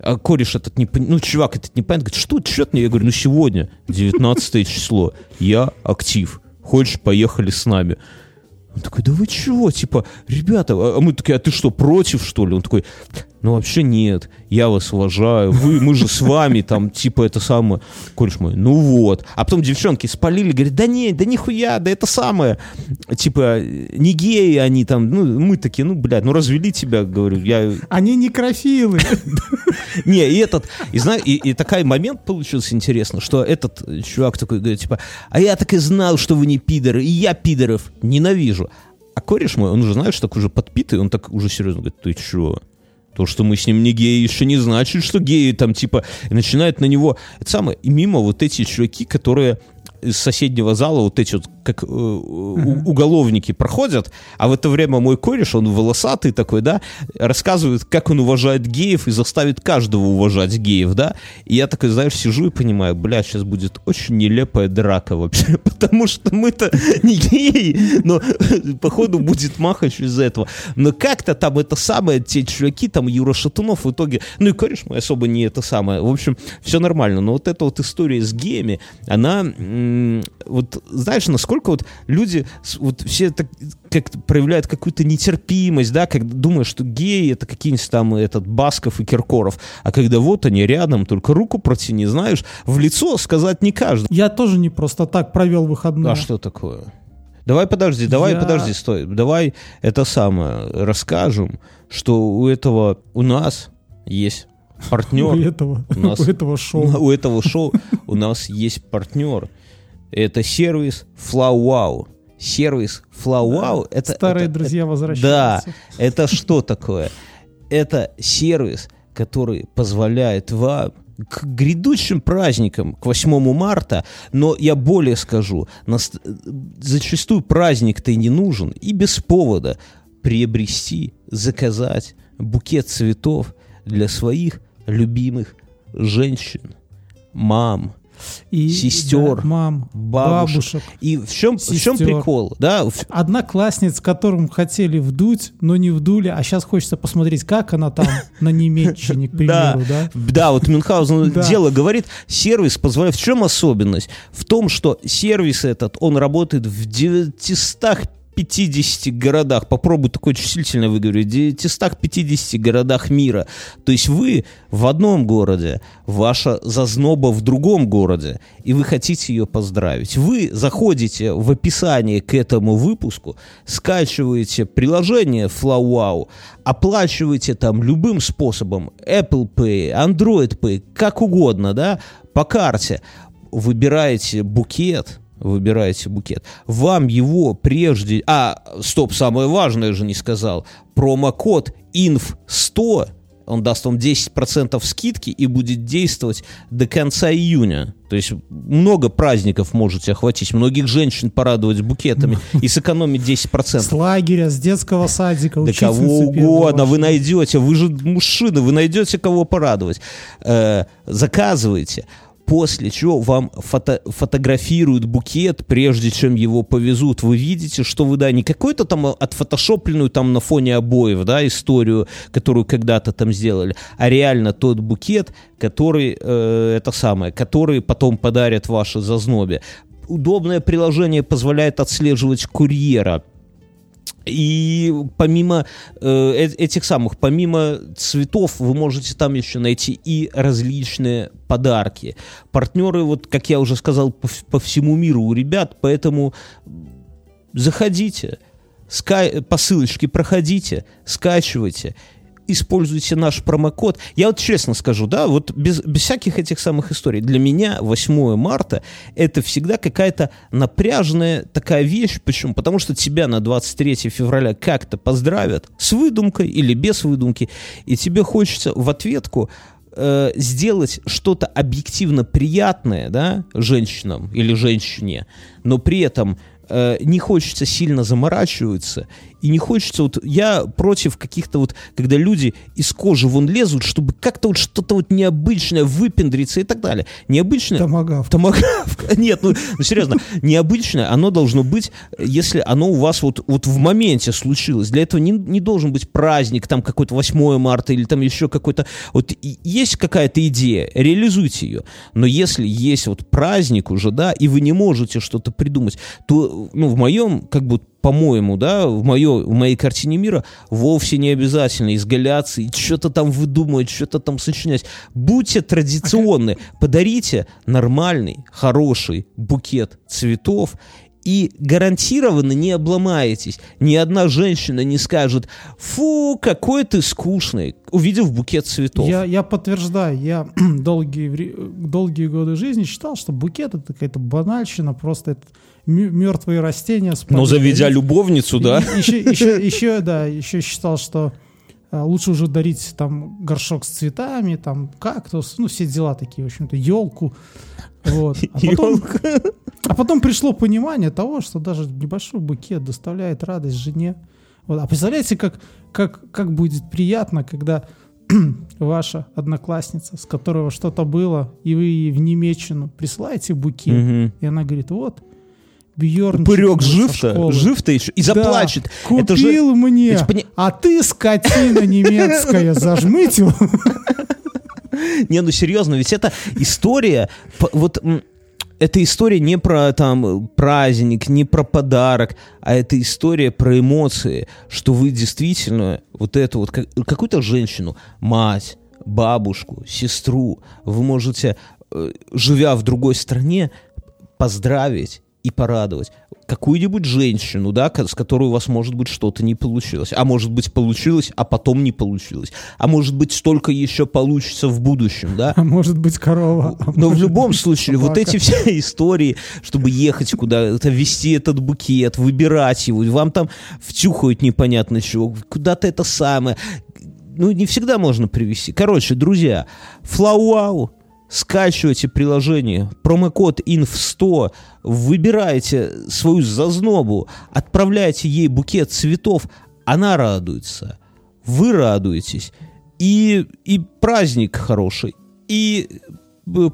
А кореш этот не понимает, ну, чувак этот не понимает, говорит, что четный? Я говорю, ну, сегодня, 19 число, я актив. Хочешь, поехали с нами? Он такой, да вы чего, типа, ребята, а мы такие, а ты что, против, что ли? Он такой, ну, вообще нет, я вас уважаю, мы же с вами, там, типа, это самое. Кореш мой, ну вот. А потом девчонки спалили, говорят, да не, да нихуя, да это самое. Типа, не геи они там, ну, мы такие, ну, блядь, ну, развели тебя, говорю. Они некрофилы. Не, и этот, и такой момент получился интересный, что этот чувак такой, говорит, типа, а я так и знал, что вы не пидоры, и я пидоров ненавижу. А кореш мой, он уже, знаешь, так уже подпитый, он так уже серьезно говорит, ты чего? То, что мы с ним не геи, еще не значит, что геи там, типа, начинают на него... Это самое, и мимо вот эти чуваки, которые из соседнего зала, вот эти вот, как уголовники проходят, а в это время мой кореш, он волосатый такой, да, рассказывает, как он уважает геев и заставит каждого уважать геев, да, и я такой, знаешь, сижу и понимаю, бля, сейчас будет очень нелепая драка вообще, потому что мы-то не геи, но походу будет махач из-за этого, но как-то там это самое, те чуваки, там Юра Шатунов в итоге, ну и кореш мой особо не это самое, в общем, все нормально, но вот эта вот история с геями, она... Вот знаешь, насколько вот люди вот все так, как-то проявляют какую-то нетерпимость, да, когда думают, что геи — это какие-нибудь там Басков и Киркоров, а когда вот они рядом, только руку протяни, знаешь, в лицо сказать не каждый. Я тоже не просто так провел выходные. А что такое? Давай, это самое, расскажем, что у нас есть партнер. У этого шоу у нас есть партнер. Это сервис FlowWow. Сервис FlowWow... Да, это, старые друзья возвращаются. Да, это что такое? Это сервис, который позволяет вам к грядущим праздникам, к 8 марта, но я более скажу, зачастую праздник-то и не нужен, и без повода приобрести, заказать букет цветов для своих любимых женщин, мам, сестер, да, мам, бабушек. И в чем прикол? Да? Одноклассниц, которым хотели вдуть, но не вдули, а сейчас хочется посмотреть, как она там на немецчине, к примеру. Да, вот Мюнхгаузен дело говорит, сервис позволяет... В чем особенность? В том, что сервис этот, он работает в 950 городах, попробую такое числительное выговорить, 950 городах мира. То есть вы в одном городе, ваша зазноба в другом городе, и вы хотите ее поздравить. Вы заходите в описание к этому выпуску, скачиваете приложение FlowWow, оплачиваете там любым способом, Apple Pay, Android Pay, как угодно, да, по карте, выбираете букет. Вам его прежде... самое важное я же не сказал. Промокод INF100, он даст вам 10% скидки и будет действовать до конца июня. То есть много праздников можете охватить, многих женщин порадовать букетами и сэкономить 10%. С лагеря, с детского садика. Да кого угодно вы найдете. Вы же мужчины, вы найдете кого порадовать. Заказывайте. После чего вам фотографируют букет, прежде чем его повезут. Вы видите, что вы, да, не какую-то там отфотошопленную там на фоне обоев, да, историю, которую когда-то там сделали, а реально тот букет, который, который потом подарят ваши зазнобе. Удобное приложение позволяет отслеживать курьера. И помимо помимо цветов, вы можете там еще найти и различные подарки. Партнеры, вот как я уже сказал, по всему миру у ребят, поэтому заходите, по ссылочке проходите, скачивайте. используйте наш промокод. Я вот честно скажу, да, вот без всяких этих самых историй. Для меня 8 марта это всегда какая-то напряжная такая вещь. Почему? Потому что тебя на 23 февраля как-то поздравят с выдумкой или без выдумки, и тебе хочется в ответку сделать что-то объективно приятное, да, женщинам или женщине, но при этом не хочется сильно заморачиваться, и не хочется, вот я против каких-то вот, когда люди из кожи вон лезут, чтобы как-то вот что-то вот необычное выпендриться и так далее. Необычное... Томагавка. Нет, ну серьезно, необычное, оно должно быть, если оно у вас вот в моменте случилось. Для этого не должен быть праздник, там какой-то 8 марта или там еще какой-то... Вот есть какая-то идея, реализуйте ее. Но если есть вот праздник уже, да, и вы не можете что-то придумать, то, ну, в моем, как бы, по-моему, да, в моей картине мира вовсе не обязательно изгаляться и что-то там выдумывать, что-то там сочинять. Будьте традиционны, подарите нормальный, хороший букет цветов и гарантированно не обломаетесь. Ни одна женщина не скажет: «Фу, какой ты скучный», увидев букет цветов. Я подтверждаю, я долгие годы жизни считал, что букет — это какая-то банальщина, просто это мертвые растения. Но заведя любовницу, да? Еще считал, что лучше уже дарить там горшок с цветами, там кактус, ну все дела такие, в общем-то, елку. Вот. А потом пришло понимание того, что даже небольшой букет доставляет радость жене. Вот. А представляете, как будет приятно, когда ваша одноклассница, с которой что-то было, и вы ей в немечину присылаете букет, и она говорит: вот, Бьернчик жив-то, жив-то еще, и заплачет. Да, купил мне, а ты, скотина немецкая, зажмите его. Не, ну серьезно, ведь это история, вот эта история не про там праздник, не про подарок, а это история про эмоции, что вы действительно вот эту вот какую-то женщину, мать, бабушку, сестру, вы можете, живя в другой стране, поздравить и порадовать. Какую-нибудь женщину, да, с которой у вас, может быть, что-то не получилось. А может быть, получилось, а потом не получилось. А может быть, столько еще получится в будущем, да? А может быть, корова. Но в любом случае, собака. Вот эти все истории, чтобы ехать куда-то, везти этот букет, выбирать его, вам там втюхают непонятно чего, куда-то это самое. Ну, не всегда можно привезти. Короче, друзья, FlowWow. Скачивайте приложение, промокод INF100, выбираете свою зазнобу, отправляете ей букет цветов, она радуется, вы радуетесь, и праздник хороший, и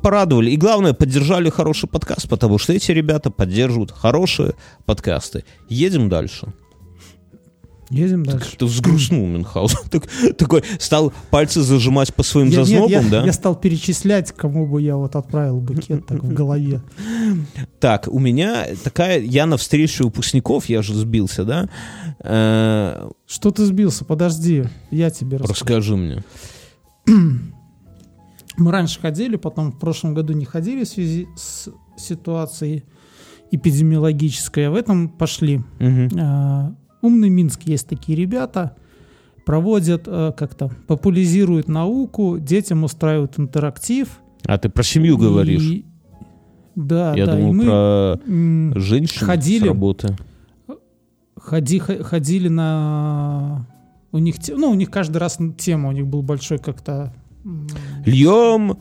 порадовали, и главное, поддержали хороший подкаст, потому что эти ребята поддерживают хорошие подкасты. Едем дальше. Едем дальше. Ты взгрустнул, Мюнхгаузен. Такой стал пальцы зажимать по своим зазнобам, да? Я стал перечислять, кому бы я вот отправил букет так в голове. Так, у меня такая... Я на встречу выпускников, я же сбился, да? Что ты сбился? Подожди, я тебе расскажу. Расскажи мне. Мы раньше ходили, потом в прошлом году не ходили в связи с ситуацией эпидемиологической, а в этом пошли... Умный Минск, есть такие ребята, проводят, как-то популяризируют науку, детям устраивают интерактив. А ты про семью говоришь? Да, я думал, мы про женщин с работы. Ходили на... У них каждый раз тема, у них был большой как-то... Льем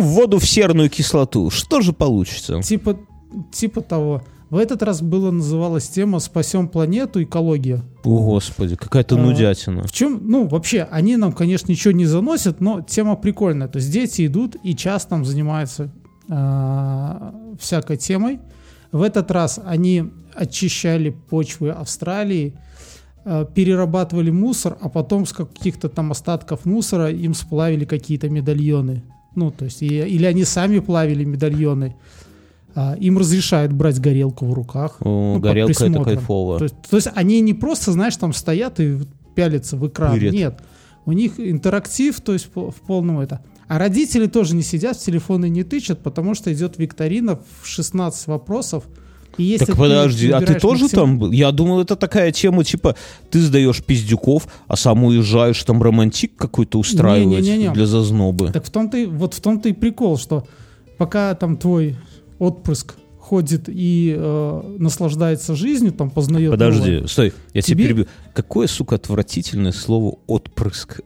в воду в серную кислоту. Что же получится? Типа того. В этот раз называлась тема «Спасем планету. Экология». О, Господи, какая-то нудятина. В чем, вообще, они нам, конечно, ничего не заносят, но тема прикольная. То есть дети идут и час там занимаются всякой темой. В этот раз они очищали почвы Австралии, перерабатывали мусор, а потом с каких-то там остатков мусора им сплавили какие-то медальоны. Ну, то есть, или они сами плавили медальоны. Им разрешают брать горелку в руках. О, горелка — это кайфово. То есть они не просто, знаешь, там стоят и пялятся в экран. Пырят. Нет. У них интерактив, то есть в полном это. А родители тоже не сидят, в телефоны не тычат, потому что идет викторина в 16 вопросов И так подожди, а ты тоже максимум... там был? Я думал, это такая тема, типа, ты сдаешь пиздюков, а сам уезжаешь там романтик какой-то устраивать для зазнобы. Так в том-то и прикол, что пока там твой отпрыск ходит и наслаждается жизнью, там познает... Подожди, новое. Стой, я тебя перебью. Какое, сука, отвратительное слово «отпрыск».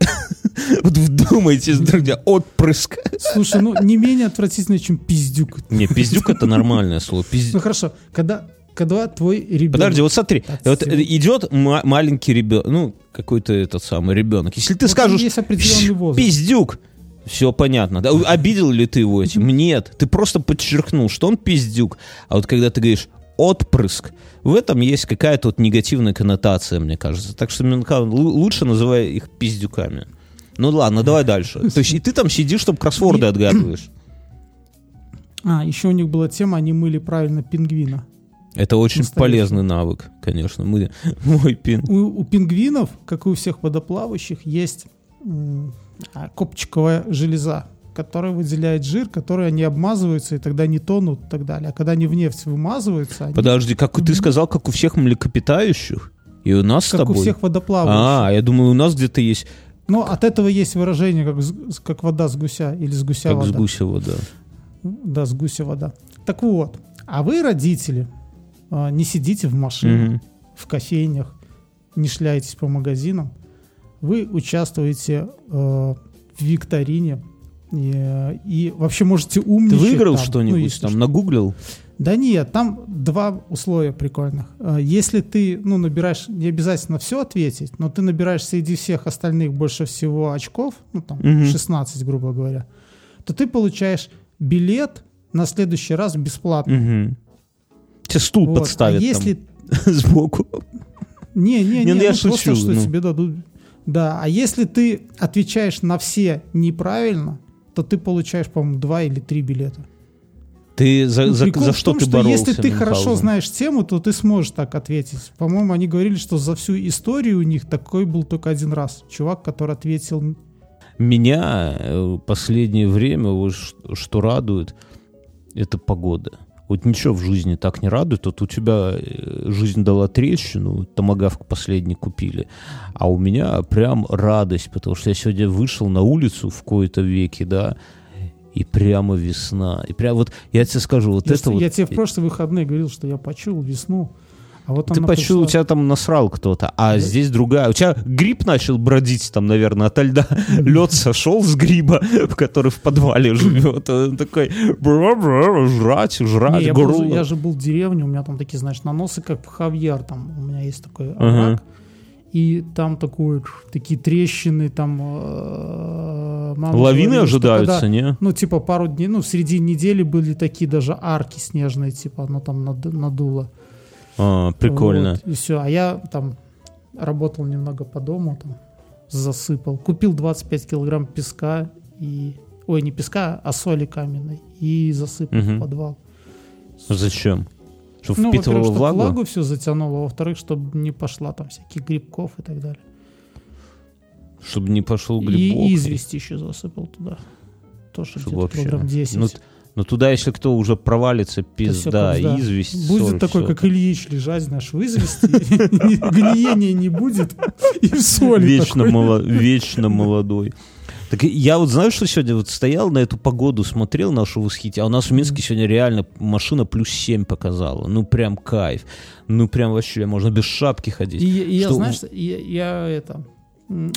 Вот вдумайтесь, друзья, «отпрыск». Слушай, ну не менее отвратительное, чем «пиздюк». Не, «пиздюк» — это нормальное слово. Ну хорошо, когда твой ребенок... Подожди, вот смотри, идет маленький ребенок, ну какой-то этот самый ребенок. Если ты скажешь «пиздюк», все понятно. Да? Обидел ли ты его этим? Нет. Ты просто подчеркнул, что он пиздюк. А вот когда ты говоришь «отпрыск», в этом есть какая-то вот негативная коннотация, мне кажется. Так что лучше называй их пиздюками. Ну ладно, давай дальше. То есть и ты там сидишь, чтобы кроссворды отгадываешь. А, еще у них была тема, они мыли правильно пингвина. Это очень полезный навык, конечно. Мой пин. У пингвинов, как и у всех водоплавающих, есть... копчиковая железа, которая выделяет жир, который они обмазываются и тогда не тонут и так далее. А когда они в нефть вымазываются... Они... Подожди, как ты сказал, как у всех млекопитающих? И у нас как с тобой? Как у всех водоплавающих. А, я думаю, у нас где-то есть... Ну, от этого есть выражение, как вода с гуся или с гуся как вода. Как с гуся вода. Да, с гуся вода. Так вот, а вы, родители, не сидите в машинах, в кофейнях, не шляйтесь по магазинам. Вы участвуете в викторине и вообще можете умничать. Ты выиграл там что-нибудь, ну, там нагуглил? Да нет, там два условия прикольных. Если ты набираешь, не обязательно все ответить, но ты набираешь среди всех остальных больше всего очков, ну там 16, грубо говоря, то ты получаешь билет на следующий раз бесплатно. Тебе стул подставят там сбоку. Не, я шучу. Просто что тебе дадут... Да, а если ты отвечаешь на все неправильно, то ты получаешь, по-моему, 2 или 3 билета. Ты за что ты боролся? Если ты хорошо знаешь тему, то ты сможешь так ответить. По-моему, они говорили, что за всю историю у них такой был только один раз. Чувак, который ответил... Меня в последнее время вот что радует, это погода. Вот ничего в жизни так не радует. Вот у тебя жизнь дала трещину, томагавку последний купили. А у меня прям радость, потому что я сегодня вышел на улицу в кои-то веки, да, и прямо весна. И прям вот, я тебе скажу, вот это вот... Я тебе в прошлые выходные говорил, что я почуял весну. А вот ты почуял, у тебя там насрал кто-то, а да. Здесь другая. У тебя гриб начал бродить там, наверное, ото льда. Лед сошел с гриба, который в подвале живет. Он такой, жрать, горло. Я же был в деревне, у меня там такие, знаешь, наносы, как хавьяр там. У меня есть такой овраг. И там такие трещины, там... Лавины ожидаются, не? Ну, типа пару дней, ну, в середине недели были такие даже арки снежные, типа, оно там надуло. А, прикольно. Вот, и все. А я там работал немного по дому, там, засыпал. Купил 25 килограмм песка и... Ой, не песка, а соли каменной. И засыпал в подвал. Зачем? Чтобы впитывало влагу? Чтобы влагу все затянуло. Во-вторых, чтобы не пошла там всяких грибков и так далее. Чтобы не пошел грибок. И известь еще засыпал туда. Тоже чтобы где-то вообще... килограмм 10. Но туда, если кто уже провалится, пизда, известь. Будет соль, такой, как Ильич, лежать, знаешь, в извести. Гниения не будет. И в соли. Вечно молодой. Так я вот, знаешь, что сегодня вот стоял на эту погоду, смотрел нашу восхитительную. А у нас в Минске сегодня реально машина плюс 7 показала. Ну, прям кайф. Ну, прям вообще, можно без шапки ходить. И я, знаешь,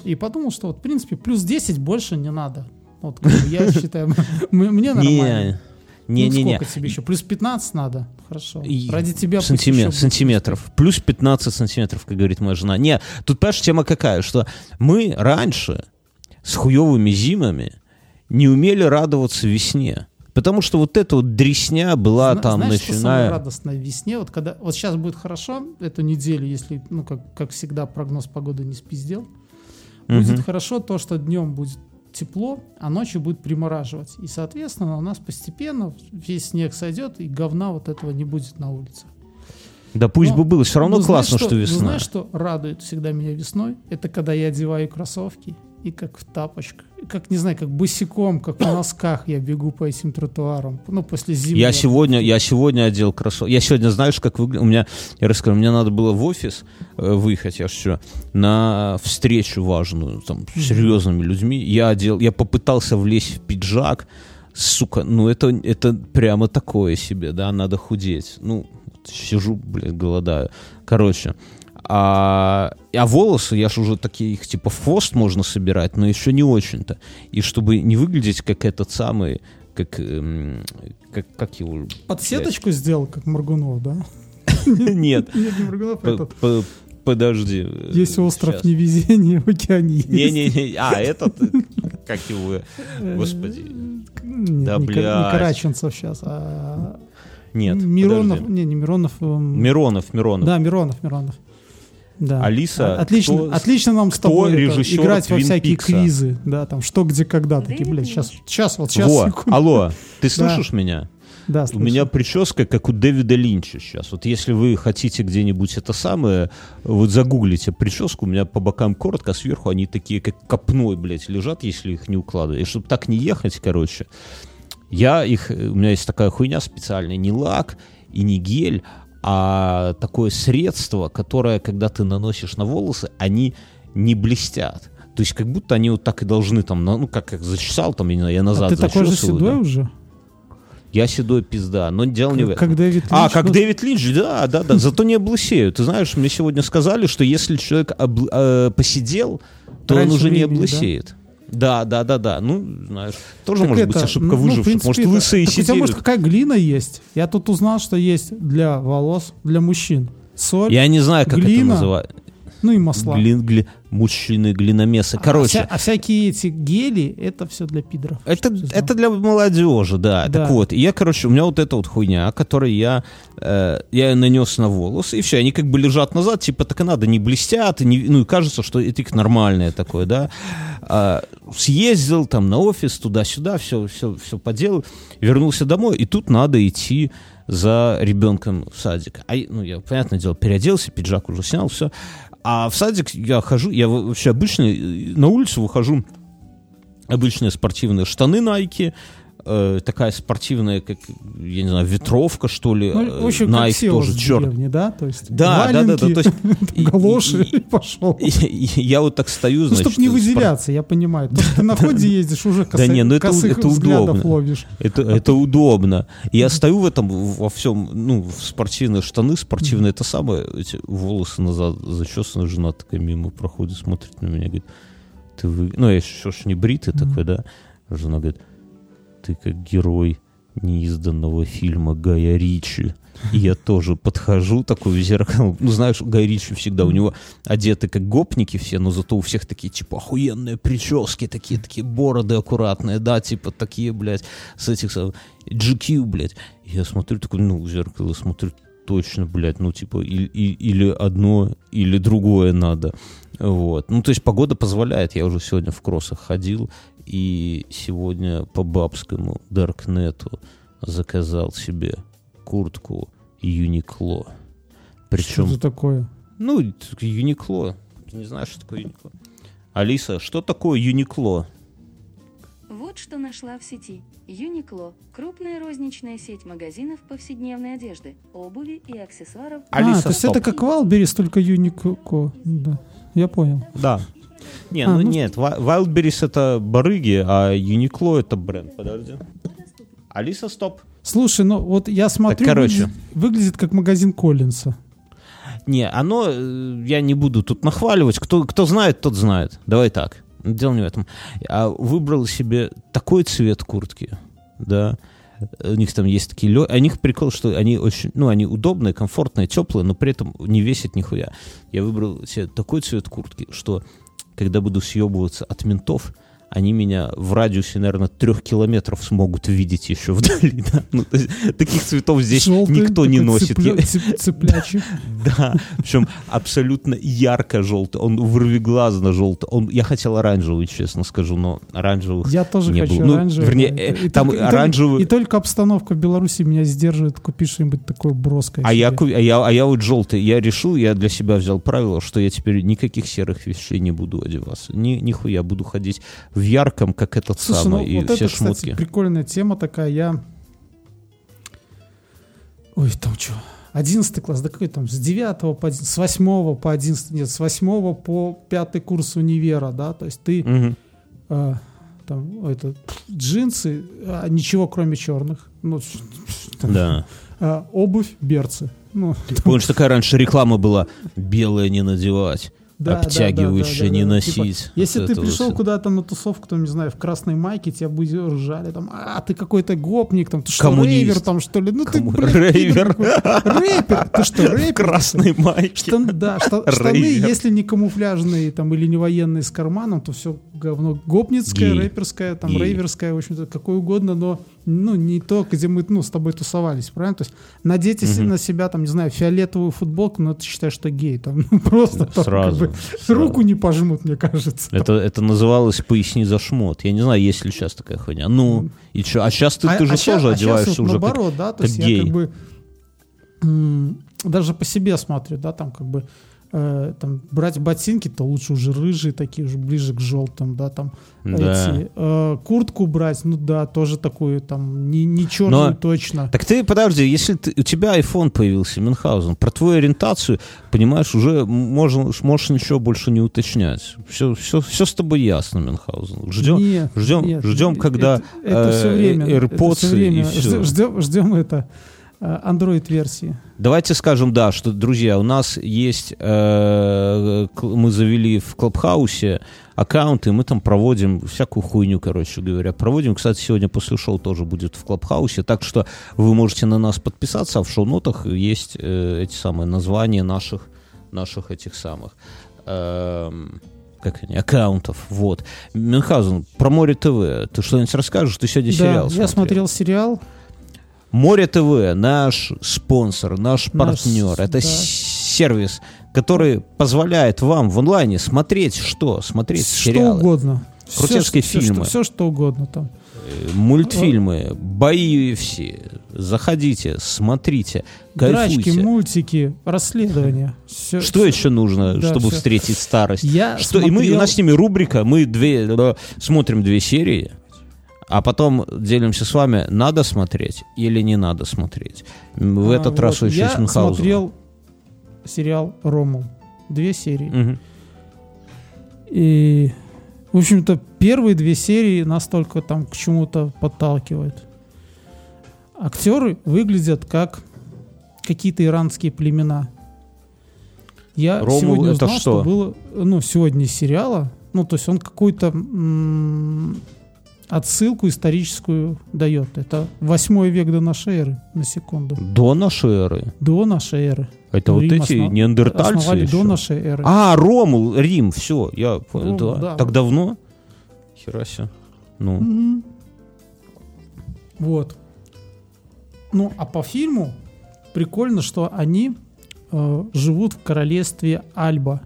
и подумал, что, в принципе, плюс 10 больше не надо. Вот, я считаю, мне нормально. Не. Сколько тебе еще? Плюс 15 надо? Хорошо. Ради тебя... Сантиметров. Плюс 15 сантиметров, как говорит моя жена. Не, тут, понимаешь, тема какая, что мы раньше с хуевыми зимами не умели радоваться весне. Потому что вот эта вот дресня была начиная... Знаешь, самое радостное в весне, вот когда... Вот сейчас будет хорошо эту неделю, если, как всегда, прогноз погоды не спиздел. Будет хорошо то, что днем будет тепло, а ночью будет примораживать. И, соответственно, у нас постепенно весь снег сойдет, и говна вот этого не будет на улице. Да пусть бы было, все равно классно, что весна. Знаешь, что радует всегда меня весной? Это когда я одеваю кроссовки и как в тапочках, как, не знаю, как босиком, как в носках я бегу по этим тротуарам, ну, после зимы. Я сегодня одел кроссовки. Я сегодня, знаешь, как выглядел, у меня, я расскажу, мне надо было в офис выехать, я все, на встречу важную, там, с серьезными людьми, я попытался влезть в пиджак, сука, ну, это прямо такое себе, да, надо худеть, ну, сижу, блядь, голодаю, короче. А волосы, я же уже такие, их типа в хвост можно собирать, но еще не очень-то. И чтобы не выглядеть как этот самый, как его... Под сеточку я... сделал, как Моргунов, да? Нет. Нет, не Моргунов, а этот... Подожди. Есть остров невезения в океане есть. Не-не-не, а этот, как его, господи. Да, бля. Не Караченцев сейчас, а... Нет, Миронов, не Миронов. Миронов. Да, Миронов. Да. Алиса, отлично нам с тобой играть Твин во всякие Пикса. Квизы, да, там что, где, когда, такие, блядь, сейчас. Во. Алло, ты слышишь меня? Да, слышу. У меня прическа, как у Дэвида Линча сейчас. Вот если вы хотите где-нибудь это самое, вот загуглите прическу, у меня по бокам коротко, а сверху они такие, как копной, блядь, лежат, если их не укладывать. И чтобы так не ехать, короче, у меня есть такая хуйня специальная, не лак и не гель, а такое средство, которое, когда ты наносишь на волосы, они не блестят. То есть как будто они вот так и должны, там, ну, как их зачесал, там, я не знаю, я назад зачесываю. А ты такой же седой, да? Уже? Я седой пизда, но дело не в этом. Как Дэвид Линч. Как Дэвид Линч, да, зато не облысею. Ты знаешь, мне сегодня сказали, что если человек посидел, то он уже не облысеет. Да. Ну, знаешь, тоже так может быть ошибка выживших. Ну, может, лысые сидели. Хотя, может, какая глина есть? Я тут узнал, что есть для волос, для мужчин. Соль, я не знаю, как глина, это называют. Ну и масла. Мужчины, глиномесы. Короче. А всякие эти гели, это все для пидоров. Это для молодежи, да. Так вот, я, короче, у меня вот эта вот хуйня, которую я нанес на волосы, и все, они как бы лежат назад, типа так и надо, не блестят, ну и кажется, что это их нормальное такое, да. Съездил там на офис, туда-сюда, все поделал, вернулся домой, и тут надо идти за ребенком в садик. Я, понятное дело, переоделся, пиджак уже снял, все. А в садик я хожу, я вообще обычно на улицу выхожу, обычные спортивные штаны Nike, такая спортивная, как, я не знаю, ветровка, что ли, Nike тоже, черт. Деревни, да? То есть да. То есть, галоши и пошел. Я вот так стою, значит... Ну, чтобы не выделяться, я понимаю. То, что ты на входе ездишь, уже косых взглядов ловишь. Это удобно. Я стою в этом, во всем, ну, в спортивные штаны, спортивные это самое, эти волосы назад зачесаны, жена такая мимо проходит, смотрит на меня, говорит, ты вы... Ну, я еще не бритый такой, да? Жена говорит, ты как герой неизданного фильма Гая Ричи. И я тоже подхожу такой в зеркало. Ну, знаешь, Гай Ричи всегда, у него одеты как гопники все, но зато у всех такие, типа, охуенные прически, такие бороды аккуратные, да, типа, такие, блядь, с этих GQ, блядь. И я смотрю, такой, ну, в зеркало смотрю, точно, блядь, ну, типа, или одно, или другое надо. Вот. Ну, то есть погода позволяет. Я уже сегодня в кроссах ходил, и сегодня по бабскому даркнету заказал себе куртку Uniqlo. Причем... Что это такое? Ну, Uniqlo. Ты не знаешь, что такое Uniqlo? Алиса, что такое Uniqlo? Вот что нашла в сети. Uniqlo – крупная розничная сеть магазинов повседневной одежды, обуви и аксессуаров. Алиса, то есть это как Wildberries, только Uniqlo. Да. Я понял. Да. Нет, Wildberries это барыги, а Uniqlo это бренд. Подожди. Алиса, стоп. Слушай, ну вот я смотрю, так, выглядит как магазин Коллинса. Не, я не буду тут нахваливать. Кто знает, тот знает. Давай так. Дело не в этом. Я выбрал себе такой цвет куртки, да. У них там есть такие... У них прикол, что они очень... Ну, они удобные, комфортные, теплые, но при этом не весят нихуя. Я выбрал себе такой цвет куртки, что когда буду съебываться от ментов, они меня в радиусе, наверное, 3 километров смогут видеть еще вдали. Да? Ну, то есть, таких цветов здесь желтый, никто не носит. Цеплячий. Да, причем абсолютно ярко-желтый, он вырвиглазно-желтый. Я хотел оранжевый, честно скажу, но оранжевых не было. Я тоже хочу оранжевый. Вернее, там оранжевый... И только обстановка в Беларуси меня сдерживает, купить что-нибудь такое броское. А я вот желтый. Я решил, я для себя взял правило, что я теперь никаких серых вещей не буду одеваться. Нихуя, буду ходить в ярком, как этот самый, ну, и вот все это, шмотки. Кстати, прикольная тема такая. Я... Ой, там что? 11 класс, да какой там? С 9 по 11, с 8 по 11, нет, с 8 по 5 курс универа, да? То есть ты там, это, джинсы, ничего кроме черных. Ну, там, да. Обувь, берцы. Ну, ты помнишь, такая раньше реклама была «белое не надевать». Да, обтягивающее не носить. Типа, если ты пришел куда-то на тусовку, там, не знаю, в красной майке, тебя будете ржали, там, ты какой-то гопник, там, ты что, рейвер, там, что ли? Ну, ты, блин, рейвер. Рэпер, ты что, рэпер? В красной майке. Штаны, если не камуфляжные, там, или не военные с карманом, то все говно гопницкое, рэперское, там, рейверское, в общем-то, какое угодно, но, ну, не то, где мы, ну, с тобой тусовались, правильно? То есть надеть на себя, там, не знаю, фиолетовую футболку, но ты считаешь, что гей, там, ну, просто... Сразу. Руку не пожмут, мне кажется. Это называлось «поясни за шмот». Я не знаю, есть ли сейчас такая хуйня. Ну, и что? А сейчас ты же тоже одеваешься вот уже наоборот, как, да? То есть гей. Я как бы даже по себе смотрю, да, там как бы там, брать ботинки-то лучше уже рыжие такие, уже ближе к желтым, да, там. Да. Эти, куртку брать, ну да, тоже такую, там, не черную. Но, точно. Так ты, подожди, если у тебя iPhone появился, Мюнхгаузен, про твою ориентацию, понимаешь, уже можешь ничего больше не уточнять. Все с тобой ясно, Мюнхгаузен. Ждем, когда AirPods и все. Ждем это. Android-версии. Давайте скажем, да, что, друзья, у нас есть... мы завели в Clubhouse аккаунт, и мы там проводим всякую хуйню, короче говоря. Проводим, кстати, сегодня после шоу тоже будет в Clubhouse, так что вы можете на нас подписаться, а в шоу-нотах есть эти самые названия наших этих самых... как они, аккаунтов, вот. Мюнхгаузен, про Море ТВ ты что-нибудь расскажешь? Ты сегодня сериал смотрел. Я смотрел сериал. Море ТВ, наш спонсор, наш партнер, это сервис, который позволяет вам в онлайне смотреть что? Смотреть что сериалы. Угодно. Крутецкие фильмы. Все, что угодно там. Мультфильмы, бои все. Заходите, смотрите, кайфуйте. Драчки, мультики, расследования. Все, что еще нужно, да, чтобы встретить старость? У нас с ними рубрика, мы смотрим 2 серии. А потом делимся с вами, надо смотреть или не надо смотреть. В этот раз еще с Мюнхгаузеном. Я смотрел сериал «Ромул». 2 серии. Угу. И, в общем-то, первые 2 серии настолько там к чему-то подталкивают. Актеры выглядят как какие-то иранские племена. Я «Ромул» сегодня узнал, что было... Ну, сегодня из сериала. Ну, то есть он какой-то... отсылку историческую дает. Это 8 век до нашей эры, на секунду. До нашей эры? До нашей эры. Это Рим вот эти неандертальцы основали еще? До нашей эры. А, Ромул, Рим, все. Я понял. Да. Так давно? Хера себе. Ну. Mm-hmm. Вот. Ну, а по фильму прикольно, что они живут в королевстве Альба.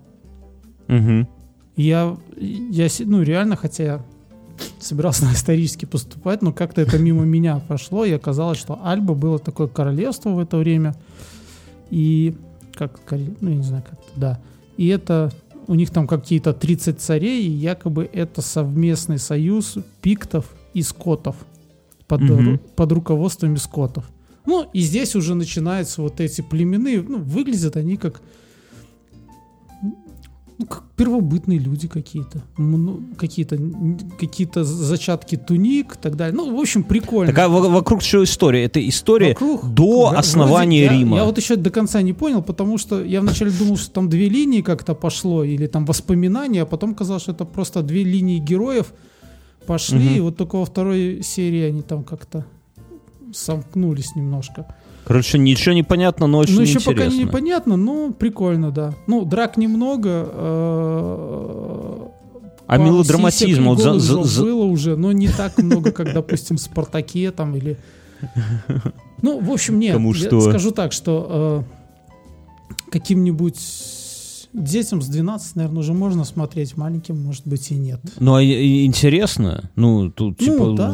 Mm-hmm. Я ну, реально, хотя я собирался на исторически поступать, но как-то это мимо меня прошло, и оказалось, что Альба было такое королевство в это время, и как, ну, я не знаю, как-то, да. И это, у них там какие-то 30 царей, и якобы это совместный союз пиктов и скотов под руководством скотов. Ну, и здесь уже начинаются вот эти племенные, ну, выглядят они как... Ну, как первобытные люди какие-то. Ну, какие-то зачатки туник и так далее. Ну, в общем, прикольно. Так, а вокруг чего история? Это история вокруг, до основания Рима. Я вот еще до конца не понял, потому что я вначале думал, что там 2 линии как-то пошло, или там воспоминания, а потом казалось, что это просто 2 линии героев пошли, и вот только во 2 серии они там как-то сомкнулись немножко. Короче, ничего не понятно, но очень интересно. Ну, еще пока не понятно, но прикольно, да. Ну, драк немного, А мелодраматизм вот было уже, но не так много, как, допустим, в «Спартаке» там или... Ну, в общем, нет. Я скажу так, что каким-нибудь детям с 12, наверное, уже можно смотреть, маленьким, может быть, и нет. Ну, а интересно, ну, тут типа да,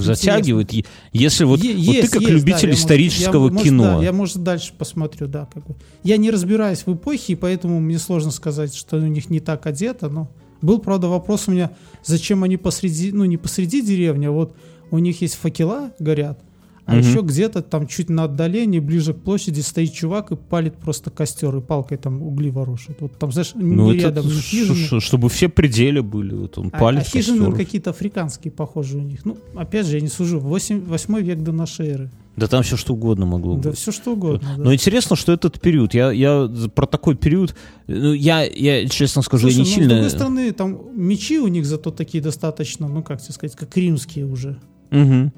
затягивает. Интересно. Если вот, вот ты как любитель исторического кино. Может, да, я, может, дальше посмотрю, да. Как бы. Я не разбираюсь в эпохе, и поэтому мне сложно сказать, что у них не так одето, но... Был, правда, вопрос у меня, зачем они посреди, ну, не посреди деревни, а вот у них есть факела, горят, а еще где-то там чуть на отдалении, ближе к площади, стоит чувак и палит просто костер, и палкой там угли ворошит. Вот там, знаешь, ну, рядом не хижины. Чтобы все пределы были, вот он палит костер. А хижины какие-то африканские, похожи у них. Ну, опять же, я не сужу, 8 век до нашей эры. Да там все что угодно могло быть. Да все что угодно. Но да. Интересно, что этот период. Я про такой период, ну, я честно скажу, слушай, я не сильно... С другой стороны, там мечи у них зато такие достаточно, ну как тебе сказать, как римские уже. Угу.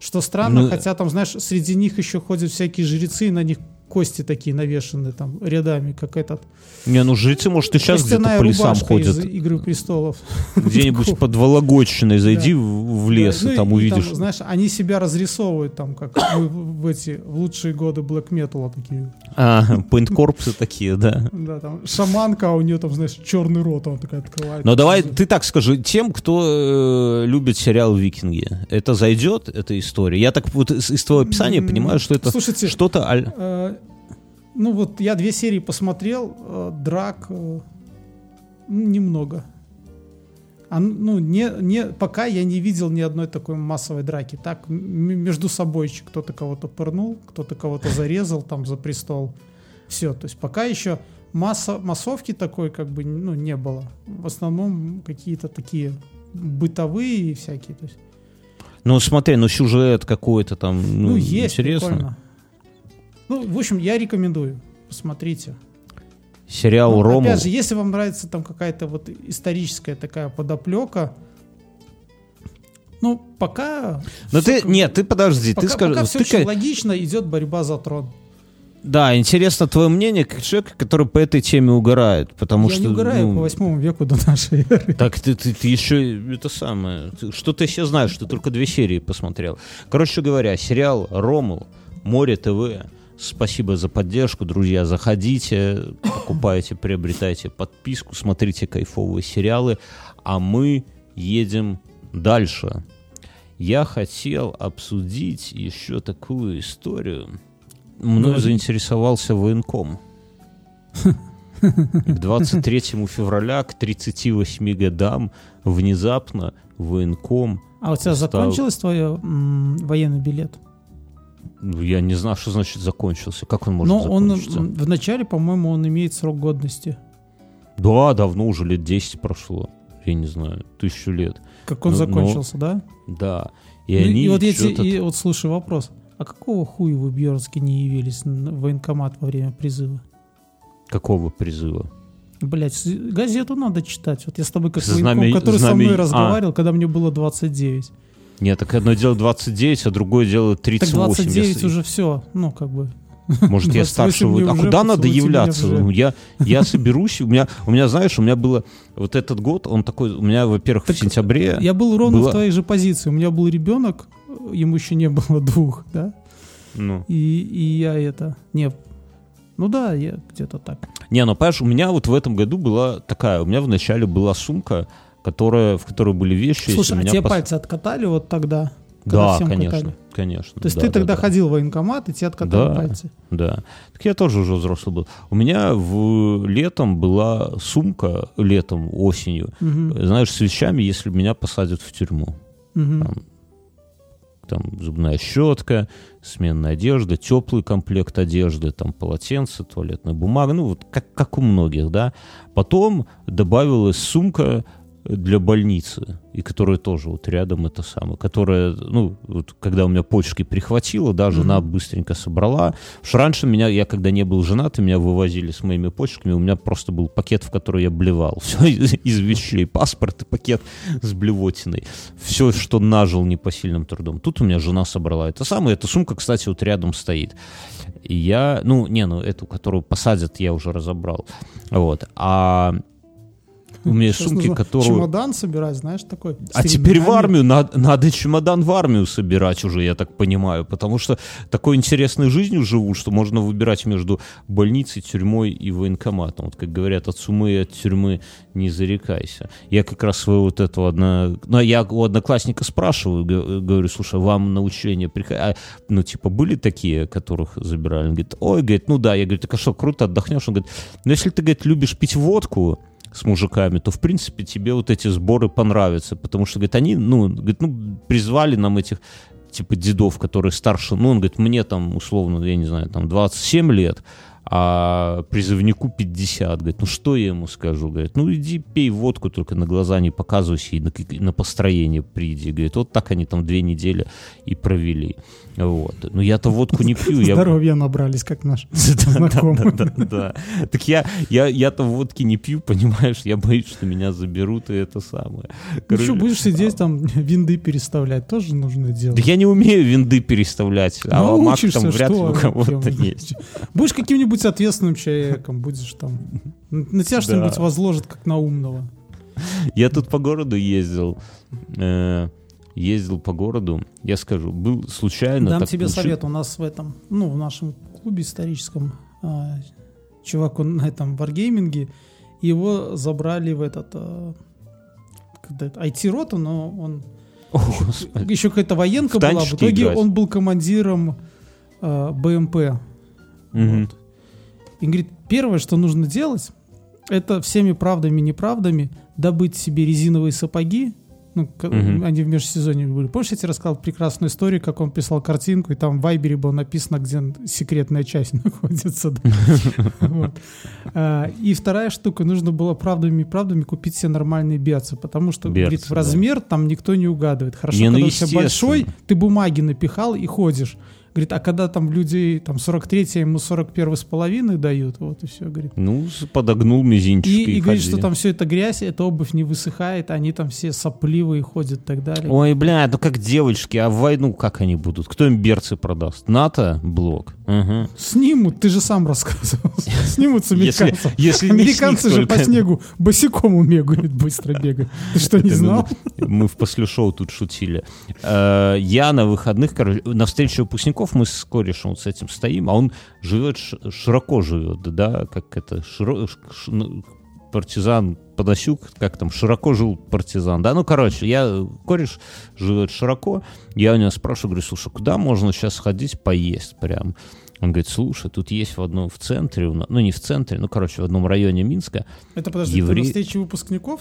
Что странно, ну... хотя там, знаешь, среди них еще ходят всякие жрецы, и на них кости такие навешаны там рядами, как этот. Не, ну жрецы, может, и сейчас где-то по лесам ходят. Из «Игры престолов». Где-нибудь под Вологодщиной зайди в лес, и там увидишь. Знаешь, они себя разрисовывают там, как в эти лучшие годы блэк-металла такие. А, пейнт-корпсы такие, да. Да, там шаманка, а у нее там, знаешь, черный рот, она такая открывает. Но давай ты так скажи, тем, кто любит сериал «Викинги», это зайдет, эта история? Я так вот из твоего описания понимаю, что это что-то... Ну вот я 2 серии посмотрел, драк немного. Ну пока я не видел ни одной такой массовой драки. Так между собой кто-то кого-то пырнул, кто-то кого-то зарезал там за престол. Все, то есть пока еще массовки такой как бы ну не было. В основном какие-то такие бытовые всякие. То есть. Ну смотри, ну сюжет какой-то там ну, есть, интересно. Прикольно. Ну, в общем, я рекомендую. Посмотрите. Сериал ну, «Ромулус». Опять же, если вам нравится там какая-то вот историческая такая подоплека, ну, пока... Но все, ты... Нет, ты подожди. Пока, ты скажи, пока все очень логично, идет борьба за трон. Да, интересно твое мнение как человека, который по этой теме угорает, потому что... Я не угораю по 8 веку до нашей эры. Так, ты еще это самое... Что ты еще знаешь, что ты только 2 серии посмотрел. Короче говоря, сериал «Ромул», more.tv. Спасибо за поддержку, друзья. Заходите, покупайте, приобретайте подписку, смотрите кайфовые сериалы. А мы едем дальше. Я хотел обсудить еще такую историю. Мною заинтересовался военком. К 23 февраля, к 38 годам, внезапно военком... А у тебя закончилось твое военный билет? Я не знаю, что значит закончился. Как он может закончиться? Он вначале, по-моему, он имеет срок годности. Да, давно уже, лет 10 прошло. Я не знаю, 1000 лет. Как он закончился, да? Да. И вот слушай вопрос. А какого хуя вы, Бьернский, не явились в военкомат во время призыва? Какого призыва? Блять, газету надо читать. Вот я с тобой как военком, который со мной разговаривал, когда мне было 29. Нет, так одно дело 29, а другое дело 38. Так 29 если... уже все, ну как бы. Может, я старше. А куда надо являться? Я соберусь. У меня, знаешь, у меня было вот этот год, он такой, у меня, во-первых, так в сентябре. Я был ровно в твоей же позиции. У меня был ребенок, ему еще не было 2, да? Ну. И я это. Не. Ну да, я где-то так. Не, ну понимаешь, у меня вот в этом году была такая, у меня вначале была сумка, в которой были вещи. Слушай, а тебе пальцы откатали вот тогда? Да, конечно. То есть ты тогда ходил в военкомат, и тебе откатали пальцы? Да, так я тоже уже взрослый был. У меня летом была сумка, летом, осенью, знаешь, с вещами, если меня посадят в тюрьму. Там зубная щетка, сменная одежда, теплый комплект одежды, там полотенце, туалетная бумага, ну вот как у многих, да. Потом добавилась сумка для больницы, и которая тоже вот рядом это самое, которая, ну, вот, когда у меня почки прихватило, да, жена быстренько собрала. Уж раньше я когда не был женат, и меня вывозили с моими почками, у меня просто был пакет, в который я блевал. Все из вещей, паспорт и пакет с блевотиной. Все, что нажил непосильным трудом. Тут у меня жена собрала это самое. Эта сумка, кстати, вот рядом стоит. И я, эту, которую посадят, я уже разобрал. Вот. А У меня сейчас сумки, которые... Чемодан собирать, знаешь, такой. А теперь в армию, надо чемодан в армию собирать уже, я так понимаю, потому что такой интересной жизнью живу, что можно выбирать между больницей, тюрьмой и военкоматом. Вот как говорят, от сумы и от тюрьмы не зарекайся. Я как раз своего вот этого я у одноклассника спрашиваю, говорю, слушай, вам на учение приходили? Ну, типа, были такие, которых забирали? Он говорит, ой, говорит, ну да. Я говорю, так а что, круто, отдохнешь? Он говорит, ну если ты, говорит, любишь пить водку с мужиками, то, в принципе, тебе вот эти сборы понравятся, потому что, говорит, они, призвали нам этих, типа, дедов, которые старше, он говорит, мне там, условно, я не знаю, там, 27 лет, а призывнику 50, говорит, ну что я ему скажу, говорит, ну иди пей водку, только на глаза не показывайся и на построение приди, говорит, вот так они там 2 недели и провели, вот, но я-то водку не пью. Здоровья набрались, как наш знакомый. Да, так я-то водки не пью, понимаешь, я боюсь, что меня заберут и это самое. Еще будешь сидеть там, винды переставлять, тоже нужно делать. Да я не умею винды переставлять, а маг там вряд ли у кого-то есть. Будешь каким-нибудь ответственным человеком, будешь там. На тебя что-нибудь возложат, как на умного. Я тут по городу ездил по городу, я скажу, был случайно... Дам тебе совет, у нас в этом, в нашем клубе историческом, чувак, он на этом варгейминге, его забрали в этот... IT-роту, но он... О, еще какая-то военка была, в итоге играть. Он был командиром БМП. Mm-hmm. Вот. И говорит, первое, что нужно делать, это всеми правдами и неправдами добыть себе резиновые сапоги. Они в межсезонье были. Помнишь, я тебе рассказал прекрасную историю, как он писал картинку, и там в Вайбере было написано, где секретная часть находится. И вторая штука, нужно было правдами и правдами купить себе нормальные берцы, потому что, говорит, в размер там никто не угадывает. Хорошо, когда у тебя большой, ты бумаги напихал и ходишь. Говорит, а когда там люди, там 43-й, ему 41,5 дают, вот и все, говорит. Подогнул мизинчик и говорит, что там все это грязь, эта обувь не высыхает, они там все сопливые ходят и так далее. Ой, бля, как девочки, а в войну как они будут? Кто им берцы продаст? НАТО? Блок. Угу. Снимут, ты же сам рассказывал. Снимут с американцев. Американцы же по снегу босиком умеют быстро бегать. Ты что, не знал? Мы в после шоу тут шутили. Я на выходных, короче, на встрече выпускников, мы с корешем вот с этим стоим, а он широко живет, да, как это, партизан Подосюк, как там, широко жил партизан, да, кореш живет широко, я у него спрашиваю, говорю, слушай, куда можно сейчас сходить поесть прям? Он говорит, слушай, тут есть в центре, не в центре, в одном районе Минска. Это, подожди, ты на встрече выпускников?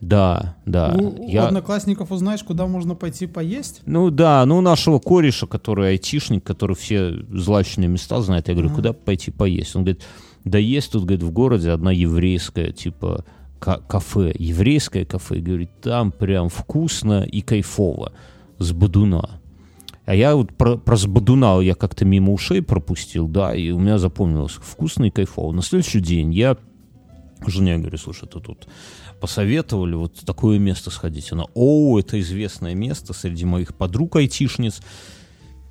Да. У одноклассников узнаешь, куда можно пойти поесть? У нашего кореша, который айтишник, который все злачные места знает, я говорю, куда пойти поесть? Он говорит, да есть тут, говорит, в городе одна еврейская, типа, кафе, еврейское кафе, говорит, там прям вкусно и кайфово, с бадуна. А я вот про сбадуна я как-то мимо ушей пропустил, да, и у меня запомнилось, вкусно и кайфово. На следующий день я жене говорю, слушай, ты тут... посоветовали вот в такое место сходить. Она, это известное место среди моих подруг-айтишниц.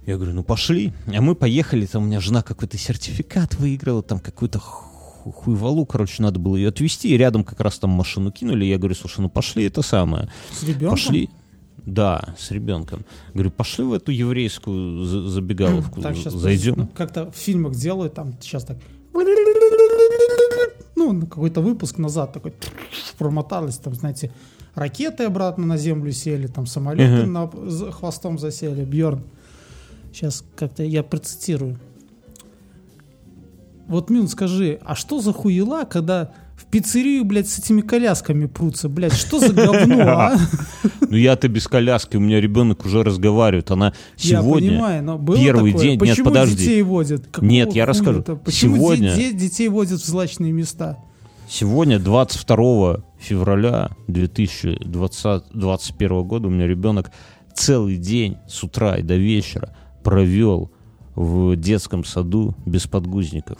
Я говорю, пошли. А мы поехали, там у меня жена какой-то сертификат выиграла, там какую-то хуйвалу, надо было ее отвезти, и рядом как раз там машину кинули. Я говорю, слушай, пошли, это самое. С ребенком? Пошли. Да, с ребенком. Говорю, пошли в эту еврейскую забегаловку, зайдем. Как-то в фильмах делают, там сейчас так... какой-то выпуск назад такой промотались, там, знаете, ракеты обратно на землю сели, там самолеты хвостом засели, Бьорн. Сейчас как-то я процитирую. Вот, Мюн, скажи, а что за хуела, когда в пиццерию, блядь, с этими колясками прутся, блядь, что за говно, а? Я-то без коляски, у меня ребенок уже разговаривает, она сегодня... Я понимаю, но было первый такое? День... Почему детей водят? Какого я расскажу. Почему сегодня... детей водят в злачные места? Сегодня, 22 февраля 2021 года, у меня ребенок целый день с утра и до вечера провел в детском саду без подгузников,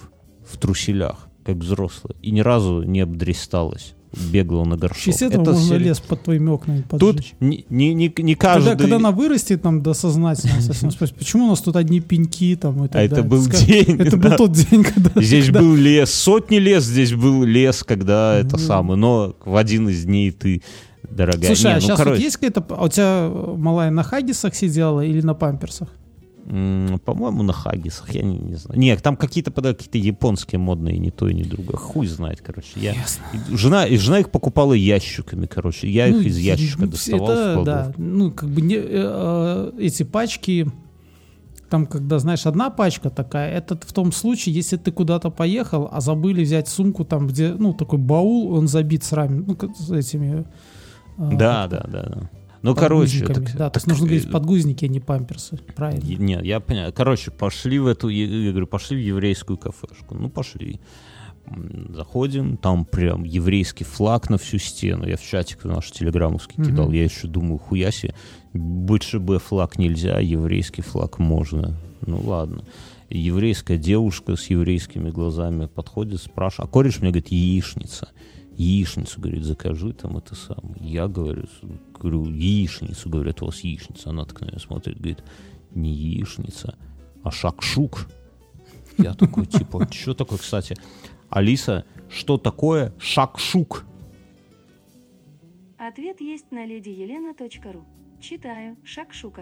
в труселях, как взрослый, и ни разу не обдристалась. бегала на горшок. Сейчас это можно лес под твоими окнами поджечь. Тут не каждый... Когда она вырастет там до сознательного совсем, спросит, почему у нас тут одни пеньки там и так далее. А это был день. Это был тот день, когда... Здесь был лес, сотни лес, здесь был лес, когда это самое. Но в один из дней ты... Дорогая. Слушай, а сейчас вот есть какая-то... А у тебя малая на хаггисах сидела или на памперсах? По-моему, на хаггисах, я не знаю. Нет, там какие-то подарки, какие-то японские модные, не то и не другое. Хуй знает, короче. Жена их покупала ящиками, короче. Я их из ящика доставал в кладовку. Да, эти пачки... Там, когда, знаешь, одна пачка такая, это в том случае, если ты куда-то поехал, а забыли взять сумку там, где, ну, такой баул, он забит с рами, с этими... Да. Ну, короче... Так нужно говорить подгузники, а не памперсы, правильно? Нет, я понял. Короче, пошли в эту... Я говорю, пошли в еврейскую кафешку. Ну, пошли. Заходим, там прям еврейский флаг на всю стену. Я в чатик наш телеграммовский кидал. Я еще думаю, хуя себе, БЧБ флаг нельзя, еврейский флаг можно. Ну ладно. Еврейская девушка с еврейскими глазами подходит, спрашивает. А кореш мне говорит, яичница. Яичницу, говорит, закажи там это самое. Я говорю, яичницу, говорят, у вас яичница. Она так на меня смотрит, говорит, не яичница, а шакшук. Я такой, типа, что такое, кстати... Алиса, что такое шакшук? Ответ есть на леди-елена.ру. Читаю. Шакшука.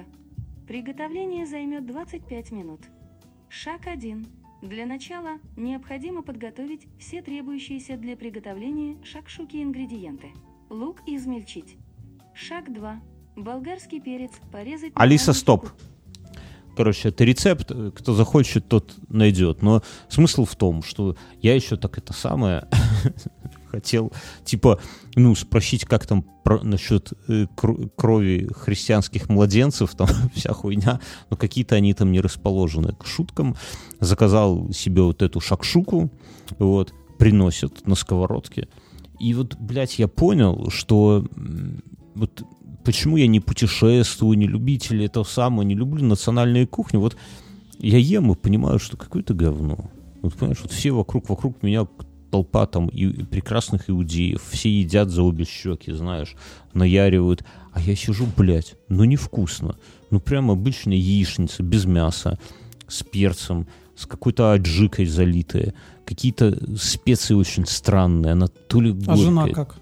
Приготовление займет 25 минут. Шаг 1. Для начала необходимо подготовить все требующиеся для приготовления шакшуки ингредиенты. Лук измельчить. Шаг 2. Болгарский перец порезать... Алиса, стоп! Короче, это рецепт, кто захочет, тот найдет. Но смысл в том, что я еще так это самое хотел, типа, спросить, как там насчет крови христианских младенцев, там вся хуйня, но какие-то они там не расположены к шуткам. Заказал себе вот эту шакшуку, вот, приносят на сковородке. И вот, блядь, я понял, что вот... Почему я не путешествую, не любитель этого самого, не люблю национальные кухни? Вот я ем и понимаю, что какое-то говно. Вот понимаешь, вот все вокруг меня толпа там и прекрасных иудеев, все едят за обе щеки, знаешь, наяривают. А я сижу, блядь, невкусно. Прям обычная яичница, без мяса, с перцем, с какой-то аджикой залитая. Какие-то специи очень странные, она то ли горькая. А жена как?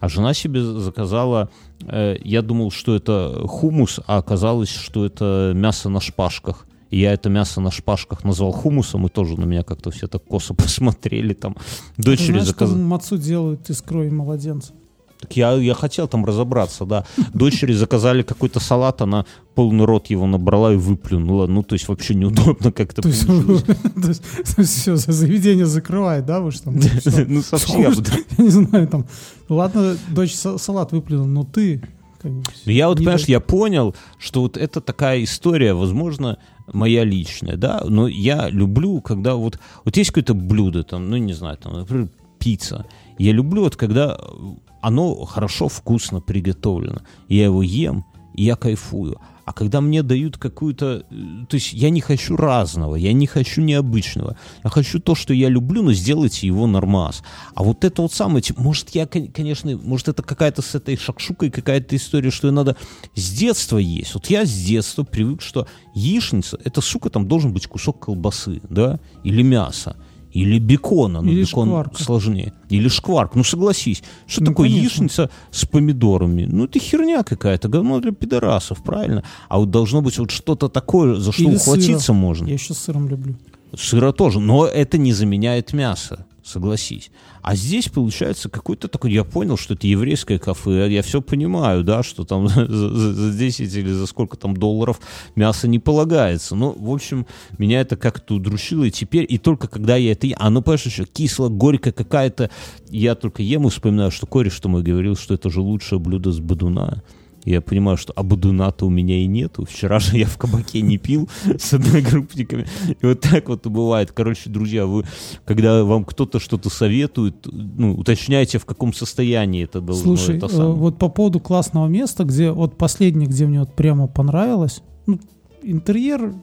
А жена себе заказала, я думал, что это хумус, а оказалось, что это мясо на шпажках. И я это мясо на шпажках назвал хумусом, и тоже на меня как-то все так косо посмотрели. Там. Дочери знаешь, заказали... что мацу делают из крови младенца? Так я хотел там разобраться, да. Дочери заказали какой-то салат, она полный рот его набрала и выплюнула. То есть вообще неудобно как-то получилось. То есть все, заведение закрывает, да? Вы что? Ну совсем. Я не знаю, там, ладно, дочь салат выплюнула, но ты... Я вот, понимаешь, я понял, что вот это такая история, возможно, моя личная, да? Но я люблю, когда вот есть какое-то блюдо, там, не знаю, там, например, пицца. Я люблю вот, когда... Оно хорошо, вкусно приготовлено. Я его ем, и я кайфую. А когда мне дают какую-то... То есть я не хочу разного, я не хочу необычного. Я хочу то, что я люблю, но сделайте его нормас. А вот это вот самое... Может, я, конечно... Может, это какая-то с этой шакшукой какая-то история, что ее надо с детства есть. Вот я с детства привык, что яичница... Это, сука, там должен быть кусок колбасы, да? Или мясо. Или бекона, но или бекон шкварка. Сложнее. Или шкварк. Согласись, что такое конечно. Яичница с помидорами? Это херня какая-то, говно для пидорасов, правильно? А вот должно быть вот что-то такое, за что или ухватиться сыра. Можно. Я еще с сыром люблю. Сыра тоже, но это не заменяет мясо, согласись. А здесь получается какой-то такой, я понял, что это еврейское кафе, я все понимаю, да, что там за 10 или за сколько там долларов мясо не полагается. В общем, меня это как-то удручило, и теперь, и только когда я это ем, понимаешь, еще кисло, горько какая-то, я только ем и вспоминаю, что кореш-то мой говорил, что это же лучшее блюдо с бодуна. Я понимаю, что абудуна-то у меня и нету. Вчера же я в кабаке не пил с одногруппниками. И вот так вот и бывает. Короче, друзья, вы, когда вам кто-то что-то советует, уточняйте, в каком состоянии это должно. Слушай, это самое. Вот по поводу классного места, где вот последнее, где мне вот прямо понравилось, интерьер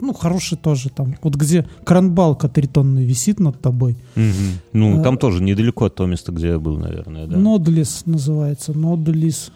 ну, хороший тоже там. Вот где кранбалка 3-тонная висит над тобой. Угу. Ну, там тоже недалеко от того места, где я был, наверное, да. Нодлис называется, Нодлис.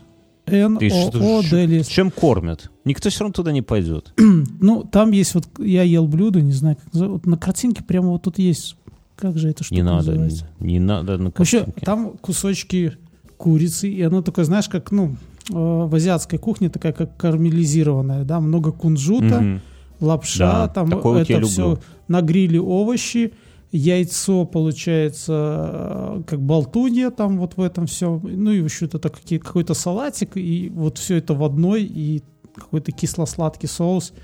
Нодлис. Чем кормят? Никто все равно туда не пойдет. Ну, там есть вот, я ел блюдо, не знаю, как называется. Вот на картинке прямо вот тут есть, как же это что называется? Не надо на картинке. Вообще, там кусочки курицы, и оно такое, знаешь, как, ну, в азиатской кухне такая, как карамелизированная, да, много кунжута, mm-hmm. лапша, да, там это все на гриле овощи, яйцо, получается, как болтунья там вот в этом все, ну и еще это какой-то салатик, и вот все это в одной, и какой-то кисло-сладкий соус,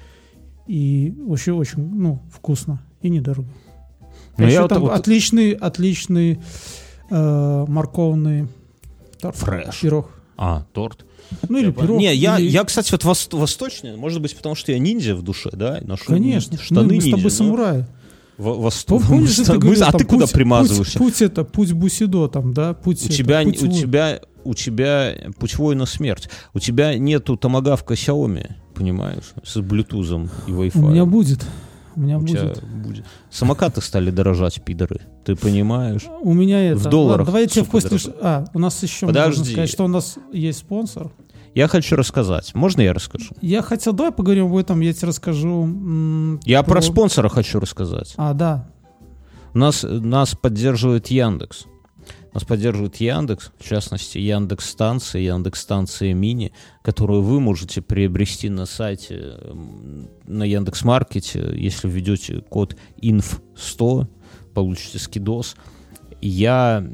и вообще очень, ну, вкусно и недорого. А еще там вот... отличный морковный торт. Пирог. А, торт. Ну или пирог. Не, я, кстати, вот восточный, может быть, потому что я ниндзя в душе, да? Ношу, конечно, штаны ниндзя. Мы с тобой самураи. Помнишь, ты говорил, а ты куда примазываешься? Путь Бусидо там, да? У тебя путь воина смерть. У тебя нету томагавка Xiaomi, понимаешь? С блютузом и Wi-Fi. У меня будет. Самокаты стали дорожать, пидоры. Ты понимаешь? У меня это. В долларах. Давай я тебе вкусно... у нас еще... Подожди. Можно сказать, что у нас есть спонсор. Я хочу рассказать. Можно я расскажу? Давай поговорим об этом, я тебе расскажу. Я про спонсора хочу рассказать. А, да. Нас поддерживает Яндекс. Нас поддерживает Яндекс, в частности, Яндекс.Станция, Яндекс.Станция мини, которую вы можете приобрести на сайте, на Яндекс.Маркете. Если введете код INF100, получите скидос. Это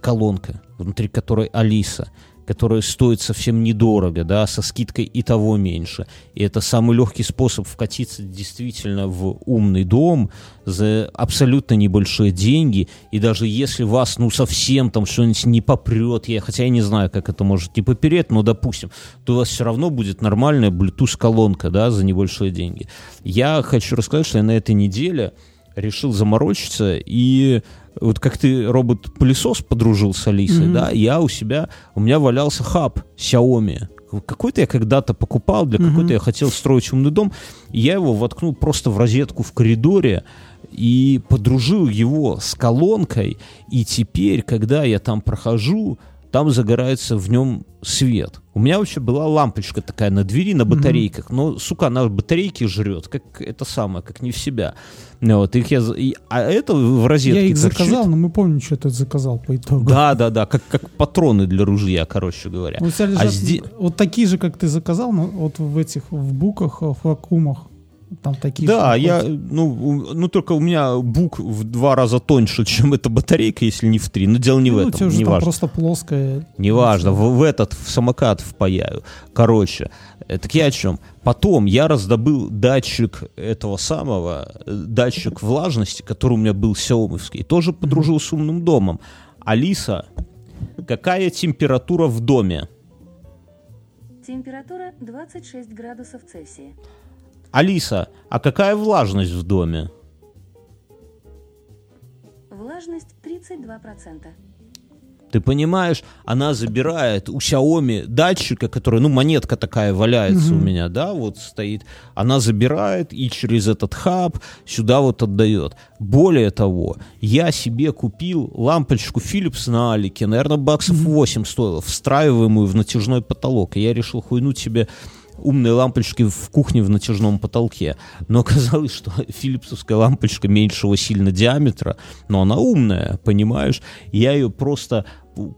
колонка, внутри которой Алиса, которая стоит совсем недорого, да, со скидкой и того меньше. И это самый легкий способ вкатиться действительно в умный дом за абсолютно небольшие деньги. И даже если вас, совсем там что-нибудь не попрет, хотя я не знаю, как это может не попереть, но, допустим, то у вас все равно будет нормальная Bluetooth-колонка, да, за небольшие деньги. Я хочу рассказать, что я на этой неделе решил заморочиться и... Вот как ты, робот-пылесос, подружил с Алисой, mm-hmm. да, у меня валялся хаб Xiaomi. Какой-то я когда-то покупал, для какой-то я хотел строить умный дом. И я его воткнул просто в розетку в коридоре и подружил его с колонкой. И теперь, когда я там прохожу, там загорается в нем свет. У меня вообще была лампочка такая на двери, на батарейках, но, сука, она батарейки жрет, как это самое, как не в себя. А это в розетке я их торчит. Заказал, но мы помним, что ты заказал по итогу. Да, как патроны для ружья, короче говоря. Вот, вот такие же, как ты заказал, но вот в этих, в буках, в вакуумах. Там такие только у меня бук в 2 раза тоньше, чем эта батарейка, если не в 3. Но дело не в этом, не важно. Просто плоская. Неважно, в этот в самокат впаяю. Короче, так я о чем? Потом я раздобыл датчик влажности, который у меня был Xiaomi-вский, тоже подружил с умным домом. Алиса, какая температура в доме? Температура 26 градусов Цельсия. Алиса, а какая влажность в доме? Влажность 32%. Ты понимаешь, она забирает у Xiaomi датчика, который, монетка такая валяется у меня, да, вот стоит. Она забирает и через этот хаб сюда вот отдает. Более того, я себе купил лампочку Philips на Алике, наверное, баксов 8 стоила, встраиваемую в натяжной потолок. И я решил хуйнуть себе... умные лампочки в кухне в натяжном потолке. Но оказалось, что филипсовская лампочка меньшего сильно диаметра, но она умная, понимаешь? Я ее просто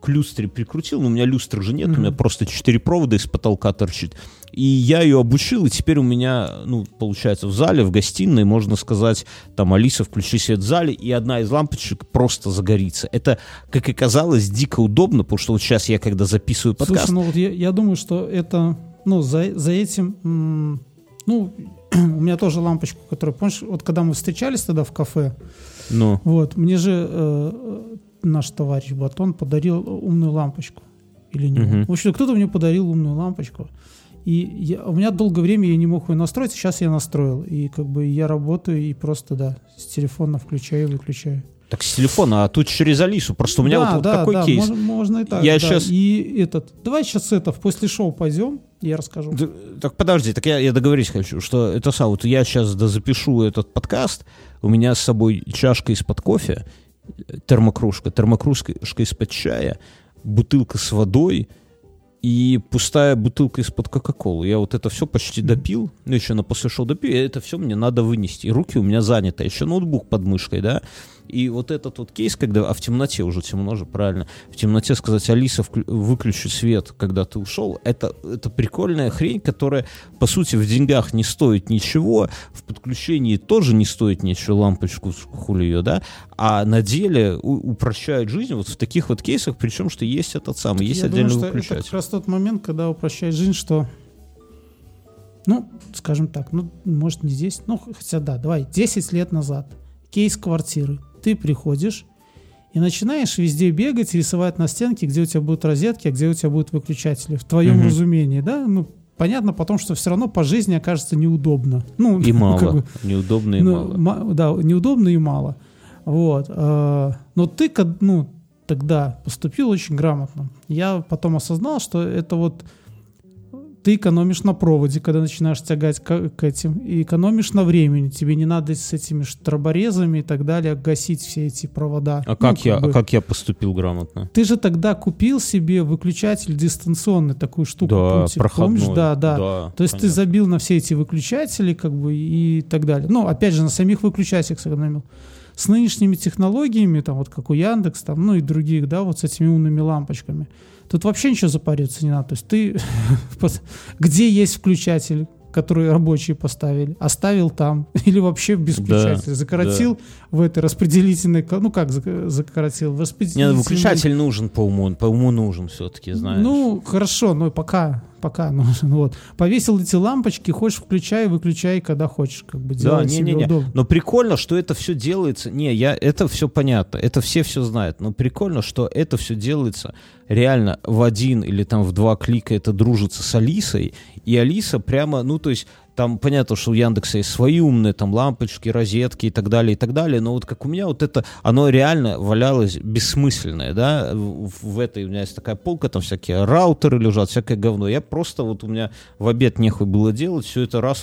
к люстре прикрутил, но у меня люстры же нет, у меня просто 4 провода из потолка торчит. И я ее обучил, и теперь у меня, получается, в зале, в гостиной, можно сказать, там, Алиса, включи свет в зале, и одна из лампочек просто загорится. Это, как оказалось, дико удобно, потому что вот сейчас я, когда записываю подкаст... Слушай, я думаю, что это... за этим... у меня тоже лампочка, которая... Помнишь, вот когда мы встречались тогда в кафе, вот, мне же наш товарищ Батон подарил умную лампочку. Или нет? В общем, кто-то мне подарил умную лампочку. И у меня долгое время я не мог ее настроить, сейчас я настроил. И я работаю и просто, с телефона включаю и выключаю. Так с телефона, а тут через Алису. Просто у меня такой кейс. Можно и так. Давай сейчас после шоу пойдем, я расскажу. Так подожди, так я договорить хочу, что это вот я сейчас запишу этот подкаст. У меня с собой чашка из-под кофе, термокружка из-под чая, бутылка с водой и пустая бутылка из-под кока-колы. Я это все почти допил, еще на после шоу допил, и это все мне надо вынести. И руки у меня заняты, еще ноутбук под мышкой, да. И этот кейс, когда... А в темноте уже темно же, правильно. В темноте сказать: Алиса, выключи свет, когда ты ушел. Это прикольная хрень, которая, по сути, в деньгах не стоит ничего, в подключении тоже не стоит ничего, лампочку хули ее, да? А на деле упрощает жизнь в таких кейсах, причем, что есть есть отдельный выключатель. Это как раз тот момент, когда упрощает жизнь, что... скажем так, может, не 10, хотя да, давай, 10 лет назад. Кейс квартиры. Ты приходишь и начинаешь везде бегать, рисовать на стенке, где у тебя будут розетки, а где у тебя будут выключатели. В твоем разумении, да? Понятно потом, что все равно по жизни окажется неудобно. И мало. Неудобно и мало. Да, неудобно и мало. Вот. Но ты тогда поступил очень грамотно. Я потом осознал, что это ты экономишь на проводе, когда начинаешь тягать к этим, и экономишь на времени. Тебе не надо с этими штраборезами и так далее гасить все эти провода. Как я поступил грамотно? Ты же тогда купил себе выключатель дистанционный, такую штуку. Да, помните, проходной. Помнишь? Да. То есть понятно. Ты забил на все эти выключатели и так далее. Опять же, на самих выключателях сэкономил. С нынешними технологиями, как у Яндекс, и других, с этими умными лампочками, тут вообще ничего запариться не надо. То есть ты, где есть включатель, который рабочие поставили, оставил там, или вообще без включателя, в этой распределительной... закоротил? Распределительный... Нет, выключатель нужен по уму нужен все-таки, знаешь. Хорошо, пока нужен. Повесил эти лампочки, хочешь включай, выключай, когда хочешь, делай себе удобно. Но прикольно, что это все делается. Это все понятно, это все знают. Но прикольно, что это все делается реально в один или в два клика. Это дружится с Алисой, и Алиса прямо, там понятно, что у Яндекса есть свои умные лампочки, розетки и так далее, но как у меня это, оно реально валялось бессмысленное, да, в этой у меня есть такая полка, там всякие раутеры лежат, всякое говно, я просто у меня в обед нехуй было делать, все это раз,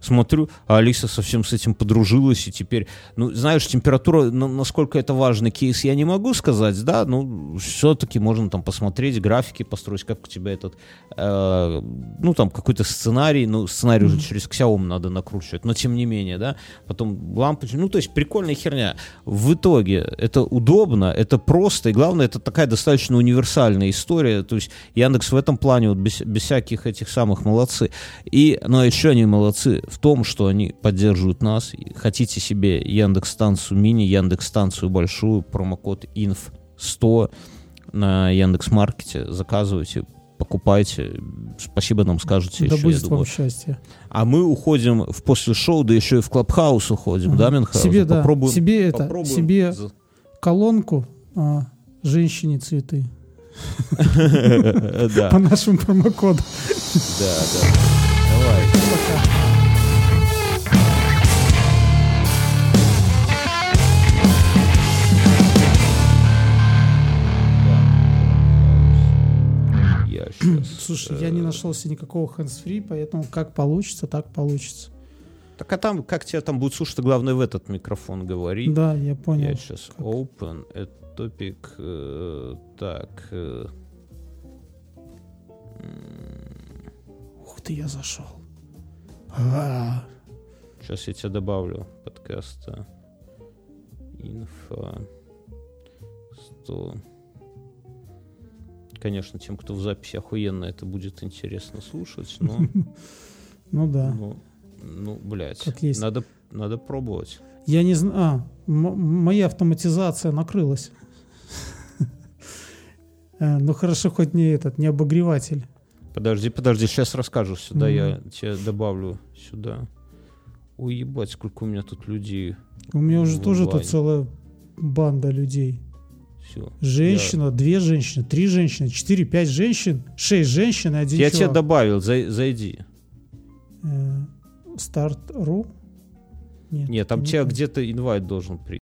смотрю, а Алиса совсем с этим подружилась, и теперь, знаешь, температура, насколько это важный кейс, я не могу сказать, да, все-таки можно посмотреть, графики построить, как у тебя этот, какой-то сценарий, сценарий уже через Xiaomi надо накручивать, но тем не менее, да, потом лампочки, то есть прикольная херня. В итоге это удобно, это просто, и главное, это такая достаточно универсальная история, то есть Яндекс в этом плане без всяких этих самых молодцы. Но еще они молодцы в том, что они поддерживают нас. Хотите себе Яндекс.Станцию мини, Яндекс.Станцию большую, промокод INF100 на Яндекс.Маркете, заказывайте, покупайте, спасибо нам скажете. Да еще, будет вам счастье. А мы уходим в после шоу, да еще и в Clubhouse уходим, да, Мюнхгаузен? Попробуем себе колонку, женщине цветы. По нашему промокоду. Давай. Пока. Слушай, я не нашел себе никакого hands-free, поэтому как получится, так получится. Так как тебя там будет слушать, главное в этот микрофон говори. Да, я понял. Я сейчас open, это топик, так. Ух ты, я зашел. Сейчас я тебя добавлю подкаста. Инфа 100. Конечно, тем, кто в записи, охуенно это будет интересно слушать, но... да. Надо пробовать. Я не знаю... моя автоматизация накрылась. Хорошо, хоть не обогреватель. Подожди, сейчас расскажу сюда, я тебя добавлю сюда. Ой, ебать, сколько у меня тут людей. У меня уже тоже тут целая банда людей. Все. Женщина, две женщины, три женщины, 4-5 женщин, 6 женщин и один человек. Я тебя добавил, зайди. Старт.ру? Нет, там тебя где-то инвайт должен